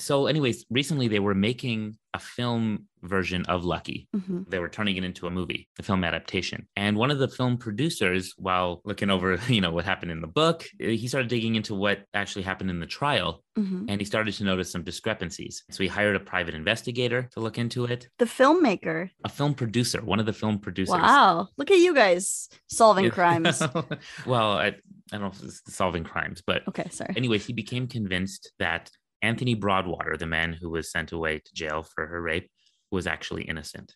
So anyways, recently they were making a film version of Lucky. Mm-hmm. They were turning it into a movie, a film adaptation. And one of the film producers, while looking over, you know, what happened in the book, he started digging into what actually happened in the trial. Mm-hmm. And he started to notice some discrepancies. So he hired a private investigator to look into it. The filmmaker. A film producer, one of the film producers. Wow. Look at you guys solving crimes. Well, I don't know if it's solving crimes, but anyways, he became convinced that Anthony Broadwater, the man who was sent away to jail for her rape, was actually innocent,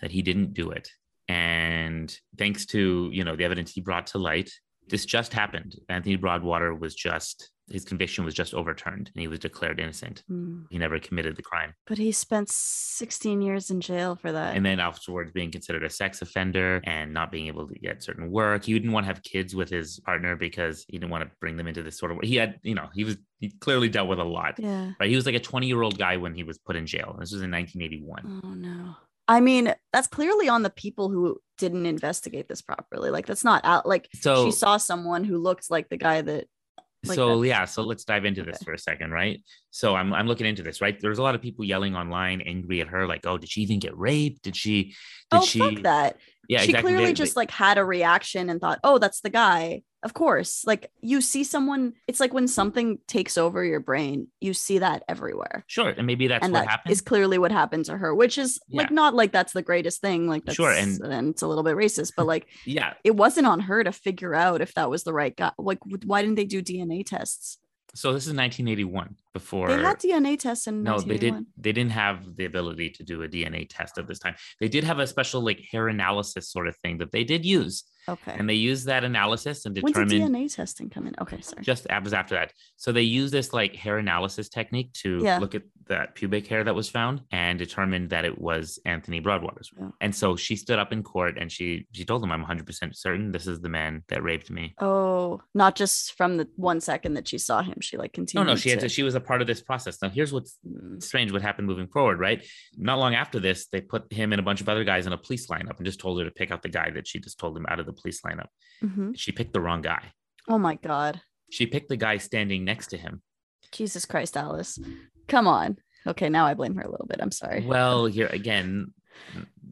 that he didn't do it. And thanks to, you know, the evidence he brought to light, this just happened. Anthony Broadwater his conviction was just overturned and he was declared innocent. Mm. He never committed the crime. But he spent 16 years in jail for that. And then afterwards being considered a sex offender and not being able to get certain work. He didn't want to have kids with his partner because he didn't want to bring them into this sort of, he clearly dealt with a lot. Yeah. Right. He was like a 20-year-old guy when he was put in jail. This was in 1981. Oh no. I mean, that's clearly on the people who didn't investigate this properly. Like that's not out. Like she saw someone who looked like the guy that. So let's dive into this for a second, right? So I'm looking into this, right? There's a lot of people yelling online, angry at her, like, oh, did she even get raped? Fuck that. Yeah, she clearly just like had a reaction and thought, oh, that's the guy. Of course, like you see someone, it's like when something takes over your brain, you see that everywhere. Sure. And maybe that's what happened. Is clearly what happened to her, which is like not like that's the greatest thing. Like, that's, sure. And it's a little bit racist, but like, yeah, it wasn't on her to figure out if that was the right guy. Like, why didn't they do DNA tests? So this is 1981 before they had DNA tests. No, they didn't have the ability to do a DNA test at this time. They did have a special like hair analysis sort of thing that they did use. Okay. And they used that analysis and determined. When did DNA testing come in? Okay, sorry. Just was after that. So they used this like hair analysis technique to look at that pubic hair that was found and determined that it was Anthony Broadwater's. Yeah. And so she stood up in court and she told them, I'm 100% certain this is the man that raped me. Oh, not just from the 1 second that she saw him. She like continued. No, she was a part of this process. Now here's what's strange, what happened moving forward, right? Not long after this, they put him and a bunch of other guys in a police lineup and just told her to pick out the guy that she just told him out of the police lineup. She picked the wrong guy. Oh my God. She picked the guy standing next to him. Jesus Christ, Alice. Come on. Okay, now I blame her a little bit. I'm sorry. Well, here again,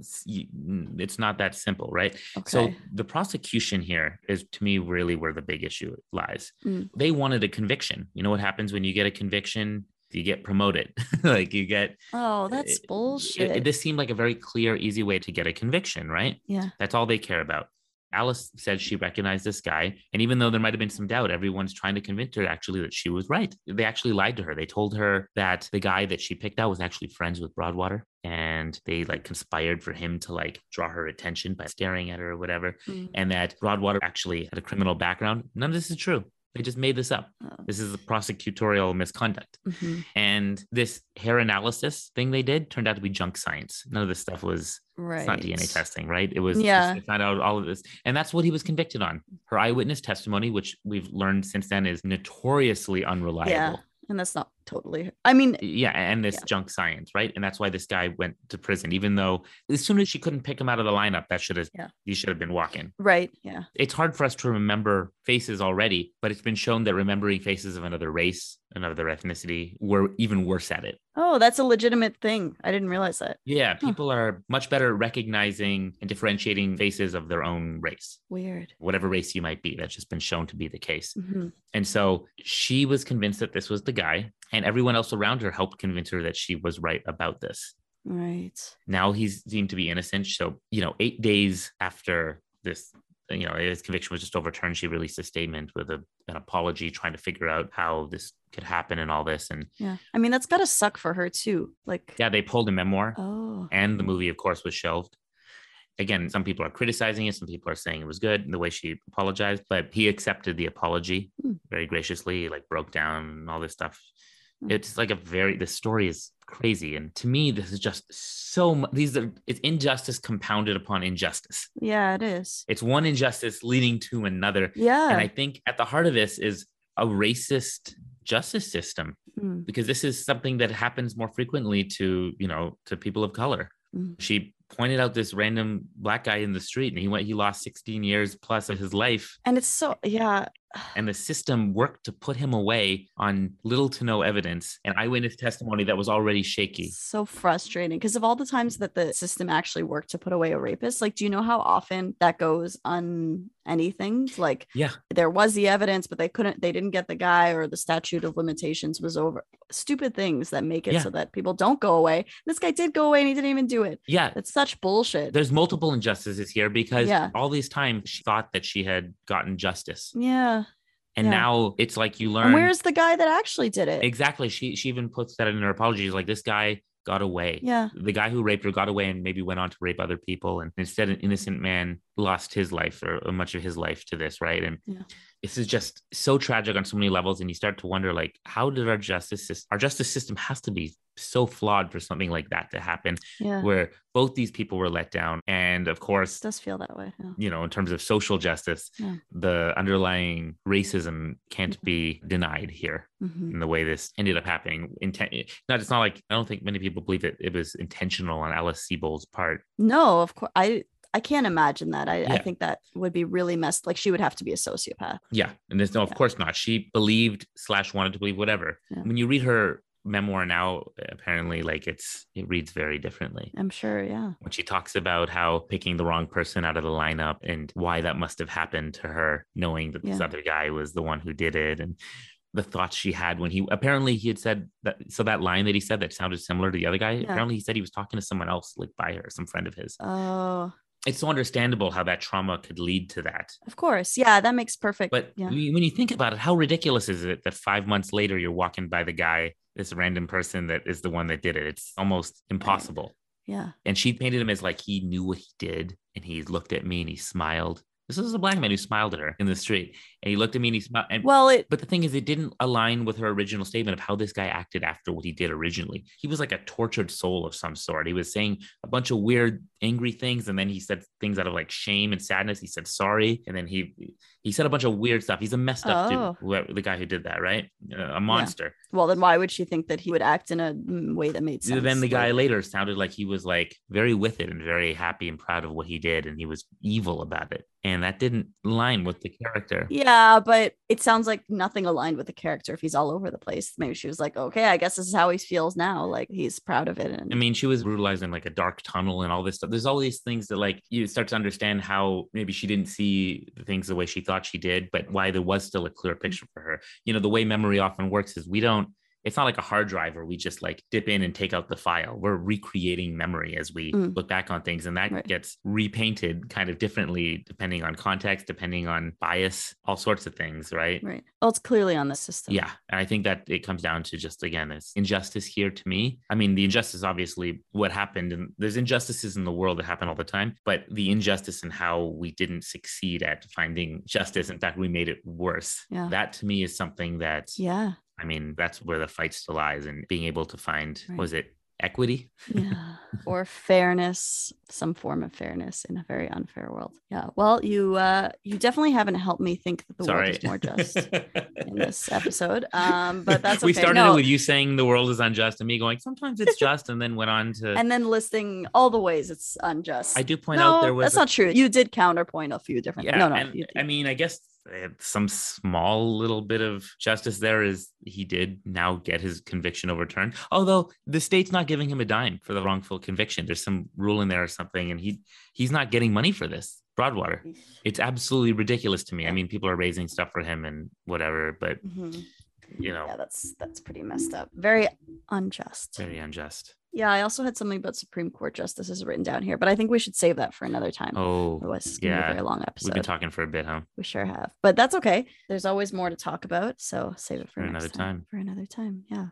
it's not that simple, right? Okay. So the prosecution here is, to me, really where the big issue lies. They wanted a conviction. You know what happens when you get a conviction? You get promoted. That's bullshit. This seemed like a very clear, easy way to get a conviction, right? Yeah. That's all they care about. Alice said she recognized this guy. And even though there might have been some doubt, everyone's trying to convince her actually that she was right. They actually lied to her. They told her that the guy that she picked out was actually friends with Broadwater. And they like conspired for him to like draw her attention by staring at her or whatever. Mm. And that Broadwater actually had a criminal background. None of this is true. They just made this up. Oh. This is a prosecutorial misconduct. Mm-hmm. And this hair analysis thing they did turned out to be junk science. None of this stuff was, right. It's not DNA testing, right? It was, yeah. They found out all of this. And that's what he was convicted on. Her eyewitness testimony, which we've learned since then is notoriously unreliable. Yeah. And that's not totally, I mean. Yeah. And this junk science, right? And that's why this guy went to prison, even though as soon as she couldn't pick him out of the lineup, that should have, he should have been walking. Right. Yeah. It's hard for us to remember faces already, but it's been shown that remembering faces of another race, another ethnicity, we're even worse at it. Oh, that's a legitimate thing. I didn't realize that. Yeah. People are much better at recognizing and differentiating faces of their own race. Weird. Whatever race you might be, that's just been shown to be the case. Mm-hmm. And so she was convinced that this was the guy, and everyone else around her helped convince her that she was right about this. Right. Now he's deemed to be innocent. So, 8 days after this, his conviction was just overturned, she released a statement with an apology, trying to figure out how this could happen and all this. And I mean, that's got to suck for her too. They pulled a memoir and the movie, of course, was shelved. Again, some people are criticizing it. Some people are saying it was good in the way she apologized, but he accepted the apology very graciously, broke down and all this stuff. It's the story is crazy. And to me, this is just so much, it's injustice compounded upon injustice. Yeah, it is. It's one injustice leading to another. Yeah. And I think at the heart of this is a racist justice system, because this is something that happens more frequently to people of color. Mm. She pointed out this random black guy in the street and he lost 16 years plus of his life. And it's so, and the system worked to put him away on little to no evidence and eyewitness testimony that was already shaky. So frustrating, because of all the times that the system actually worked to put away a rapist, do you know how often that goes on anything? There was the evidence, but they didn't get the guy, or the statute of limitations was over. Stupid things that make it so that people don't go away. This guy did go away and he didn't even do it. Yeah. It's such bullshit. There's multiple injustices here, because all these times she thought that she had gotten justice. Yeah. And now it's you learn. And where's the guy that actually did it? Exactly. She even puts that in her apologies. This guy got away. Yeah. The guy who raped her got away and maybe went on to rape other people. And instead, an innocent man lost his life or much of his life to this. Right. And this is just so tragic on so many levels. And you start to wonder, how did our justice system has to be so flawed for something like that to happen, where both these people were let down. And of course, it does feel that way. Yeah. In terms of social justice, the underlying racism can't be denied here in the way this ended up happening. It's not I don't think many people believe that it was intentional on Alice Sebold's part. No, of course. I can't imagine that. I think that would be really messed. She would have to be a sociopath. Yeah. And there's no, of course not. She believed / wanted to believe whatever. Yeah. When you read her memoir now, apparently it reads very differently. I'm sure. Yeah. When she talks about how picking the wrong person out of the lineup and why that must have happened to her, knowing that this other guy was the one who did it, and the thoughts she had when he had said that. So that line that he said that sounded similar to the other guy, apparently he said he was talking to someone else, by her, some friend of his. Oh, it's so understandable how that trauma could lead to that. Of course. Yeah, that makes perfect. But when you think about it, how ridiculous is it that 5 months later, you're walking by the guy, this random person that is the one that did it? It's almost impossible. Right. Yeah. And she painted him as he knew what he did. And he looked at me and he smiled. This was a black man who smiled at her in the street. And he looked at me and he smiled. But the thing is, it didn't align with her original statement of how this guy acted after what he did originally. He was like a tortured soul of some sort. He was saying a bunch of weird, angry things. And then he said things out of shame and sadness. He said sorry. And then he said a bunch of weird stuff. He's a messed up dude, the guy who did that, right? A monster. Yeah. Well, then why would she think that he would act in a way that made sense? Then the guy later sounded like he was very with it and very happy and proud of what he did. And he was evil about it. And that didn't align with the character. Yeah, but it sounds like nothing aligned with the character if he's all over the place. Maybe she was like, okay, I guess this is how he feels now. He's proud of it. And I mean, she was brutalized in a dark tunnel and all this stuff. There's all these things that you start to understand how maybe she didn't see things the way she thought she did, but why there was still a clear picture for her. The way memory often works is we don't it's not like a hard drive where we just like dip in and take out the file. We're recreating memory as we look back on things. And that gets repainted kind of differently, depending on context, depending on bias, all sorts of things, right? Right. Well, it's clearly on the system. Yeah. And I think that it comes down to just, again, this injustice here to me. I mean, the injustice, obviously what happened, and there's injustices in the world that happen all the time, but the injustice in how we didn't succeed at finding justice. In fact, we made it worse. Yeah. That to me is something that, I mean, that's where the fight still lies, and being able to find, was it equity? Yeah. Or fairness, some form of fairness in a very unfair world. Yeah. Well, you definitely haven't helped me think that the world is more just in this episode. But that's okay. We started it with you saying the world is unjust and me going, sometimes it's just, and then went on to. And then listing all the ways it's unjust. I do point out there was. That's not true. You did counterpoint a few different things. No. I mean, I guess some small little bit of justice there is he did now get his conviction overturned, although the state's not giving him a dime for the wrongful conviction. There's some rule in there or something, and he's not getting money for this. Broadwater. It's absolutely ridiculous to me. I mean, people are raising stuff for him and whatever, but that's pretty messed up. Very unjust. Very unjust. Yeah, I also had something about Supreme Court justices written down here, but I think we should save that for another time. Oh, otherwise it's going to be a very long episode. We've been talking for a bit, huh? We sure have, but that's okay. There's always more to talk about, so save it for another time. For another time, yeah.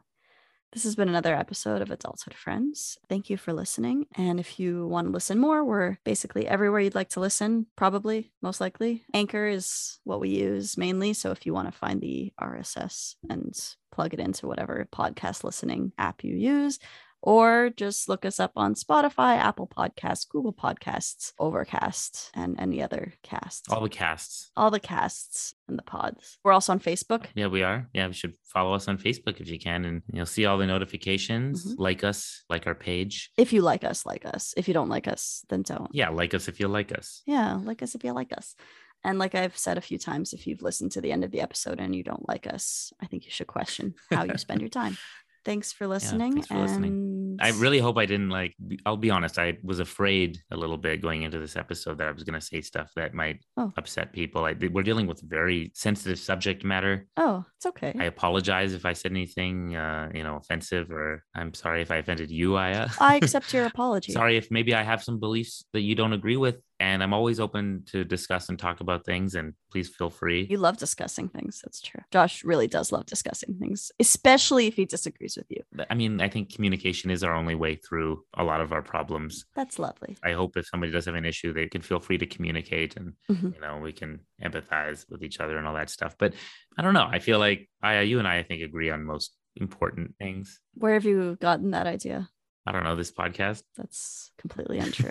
This has been another episode of Adulthood Friends. Thank you for listening. And if you want to listen more, we're basically everywhere you'd like to listen, probably, most likely. Anchor is what we use mainly. So if you want to find the RSS and plug it into whatever podcast listening app you use, or just look us up on Spotify, Apple Podcasts, Google Podcasts, Overcast, and any other casts. All the casts and the pods. We're also on Facebook. Yeah, we are. Yeah, you should follow us on Facebook if you can, and you'll see all the notifications. Like us, like our page. If you like us, like us. If you don't like us, then don't. Yeah, like us if you like us. Yeah, like us if you like us. And like I've said a few times, if you've listened to the end of the episode and you don't like us, I think you should question how you spend your time. Thanks for listening. Listening. I really hope I didn't I'll be honest. I was afraid a little bit going into this episode that I was going to say stuff that might upset people. We're dealing with very sensitive subject matter. Oh, it's okay. I apologize if I said anything, offensive, or I'm sorry if I offended you, Aya. I accept your apology. Sorry if maybe I have some beliefs that you don't agree with. And I'm always open to discuss and talk about things, and please feel free. You love discussing things. That's true. Josh really does love discussing things, especially if he disagrees with you. I mean, I think communication is our only way through a lot of our problems. That's lovely. I hope if somebody does have an issue, they can feel free to communicate and, we can empathize with each other and all that stuff. But I don't know. I feel like you and I think, agree on most important things. Where have you gotten that idea? I don't know, this podcast. That's completely untrue.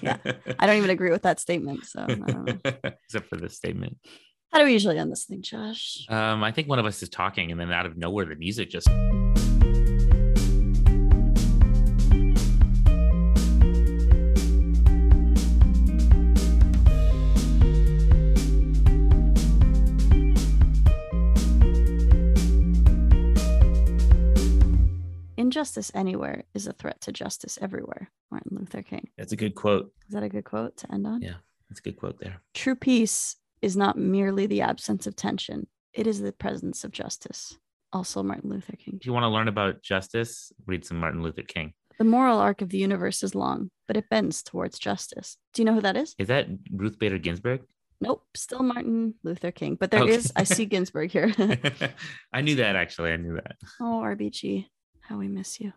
Yeah. I don't even agree with that statement. So I don't know. Except for this statement. How do we usually end this thing, Josh? I think one of us is talking, and then out of nowhere, the music just... Injustice anywhere is a threat to justice everywhere. Martin Luther King. That's a good quote. Is that a good quote to end on? Yeah, that's a good quote there. True peace is not merely the absence of tension. It is the presence of justice. Also Martin Luther King. If you want to learn about justice, read some Martin Luther King. The moral arc of the universe is long, but it bends towards justice. Do you know who that is? Is that Ruth Bader Ginsburg? Nope, still Martin Luther King. But there is, I see Ginsburg here. I knew that, actually. I knew that. Oh, RBG. How we miss you.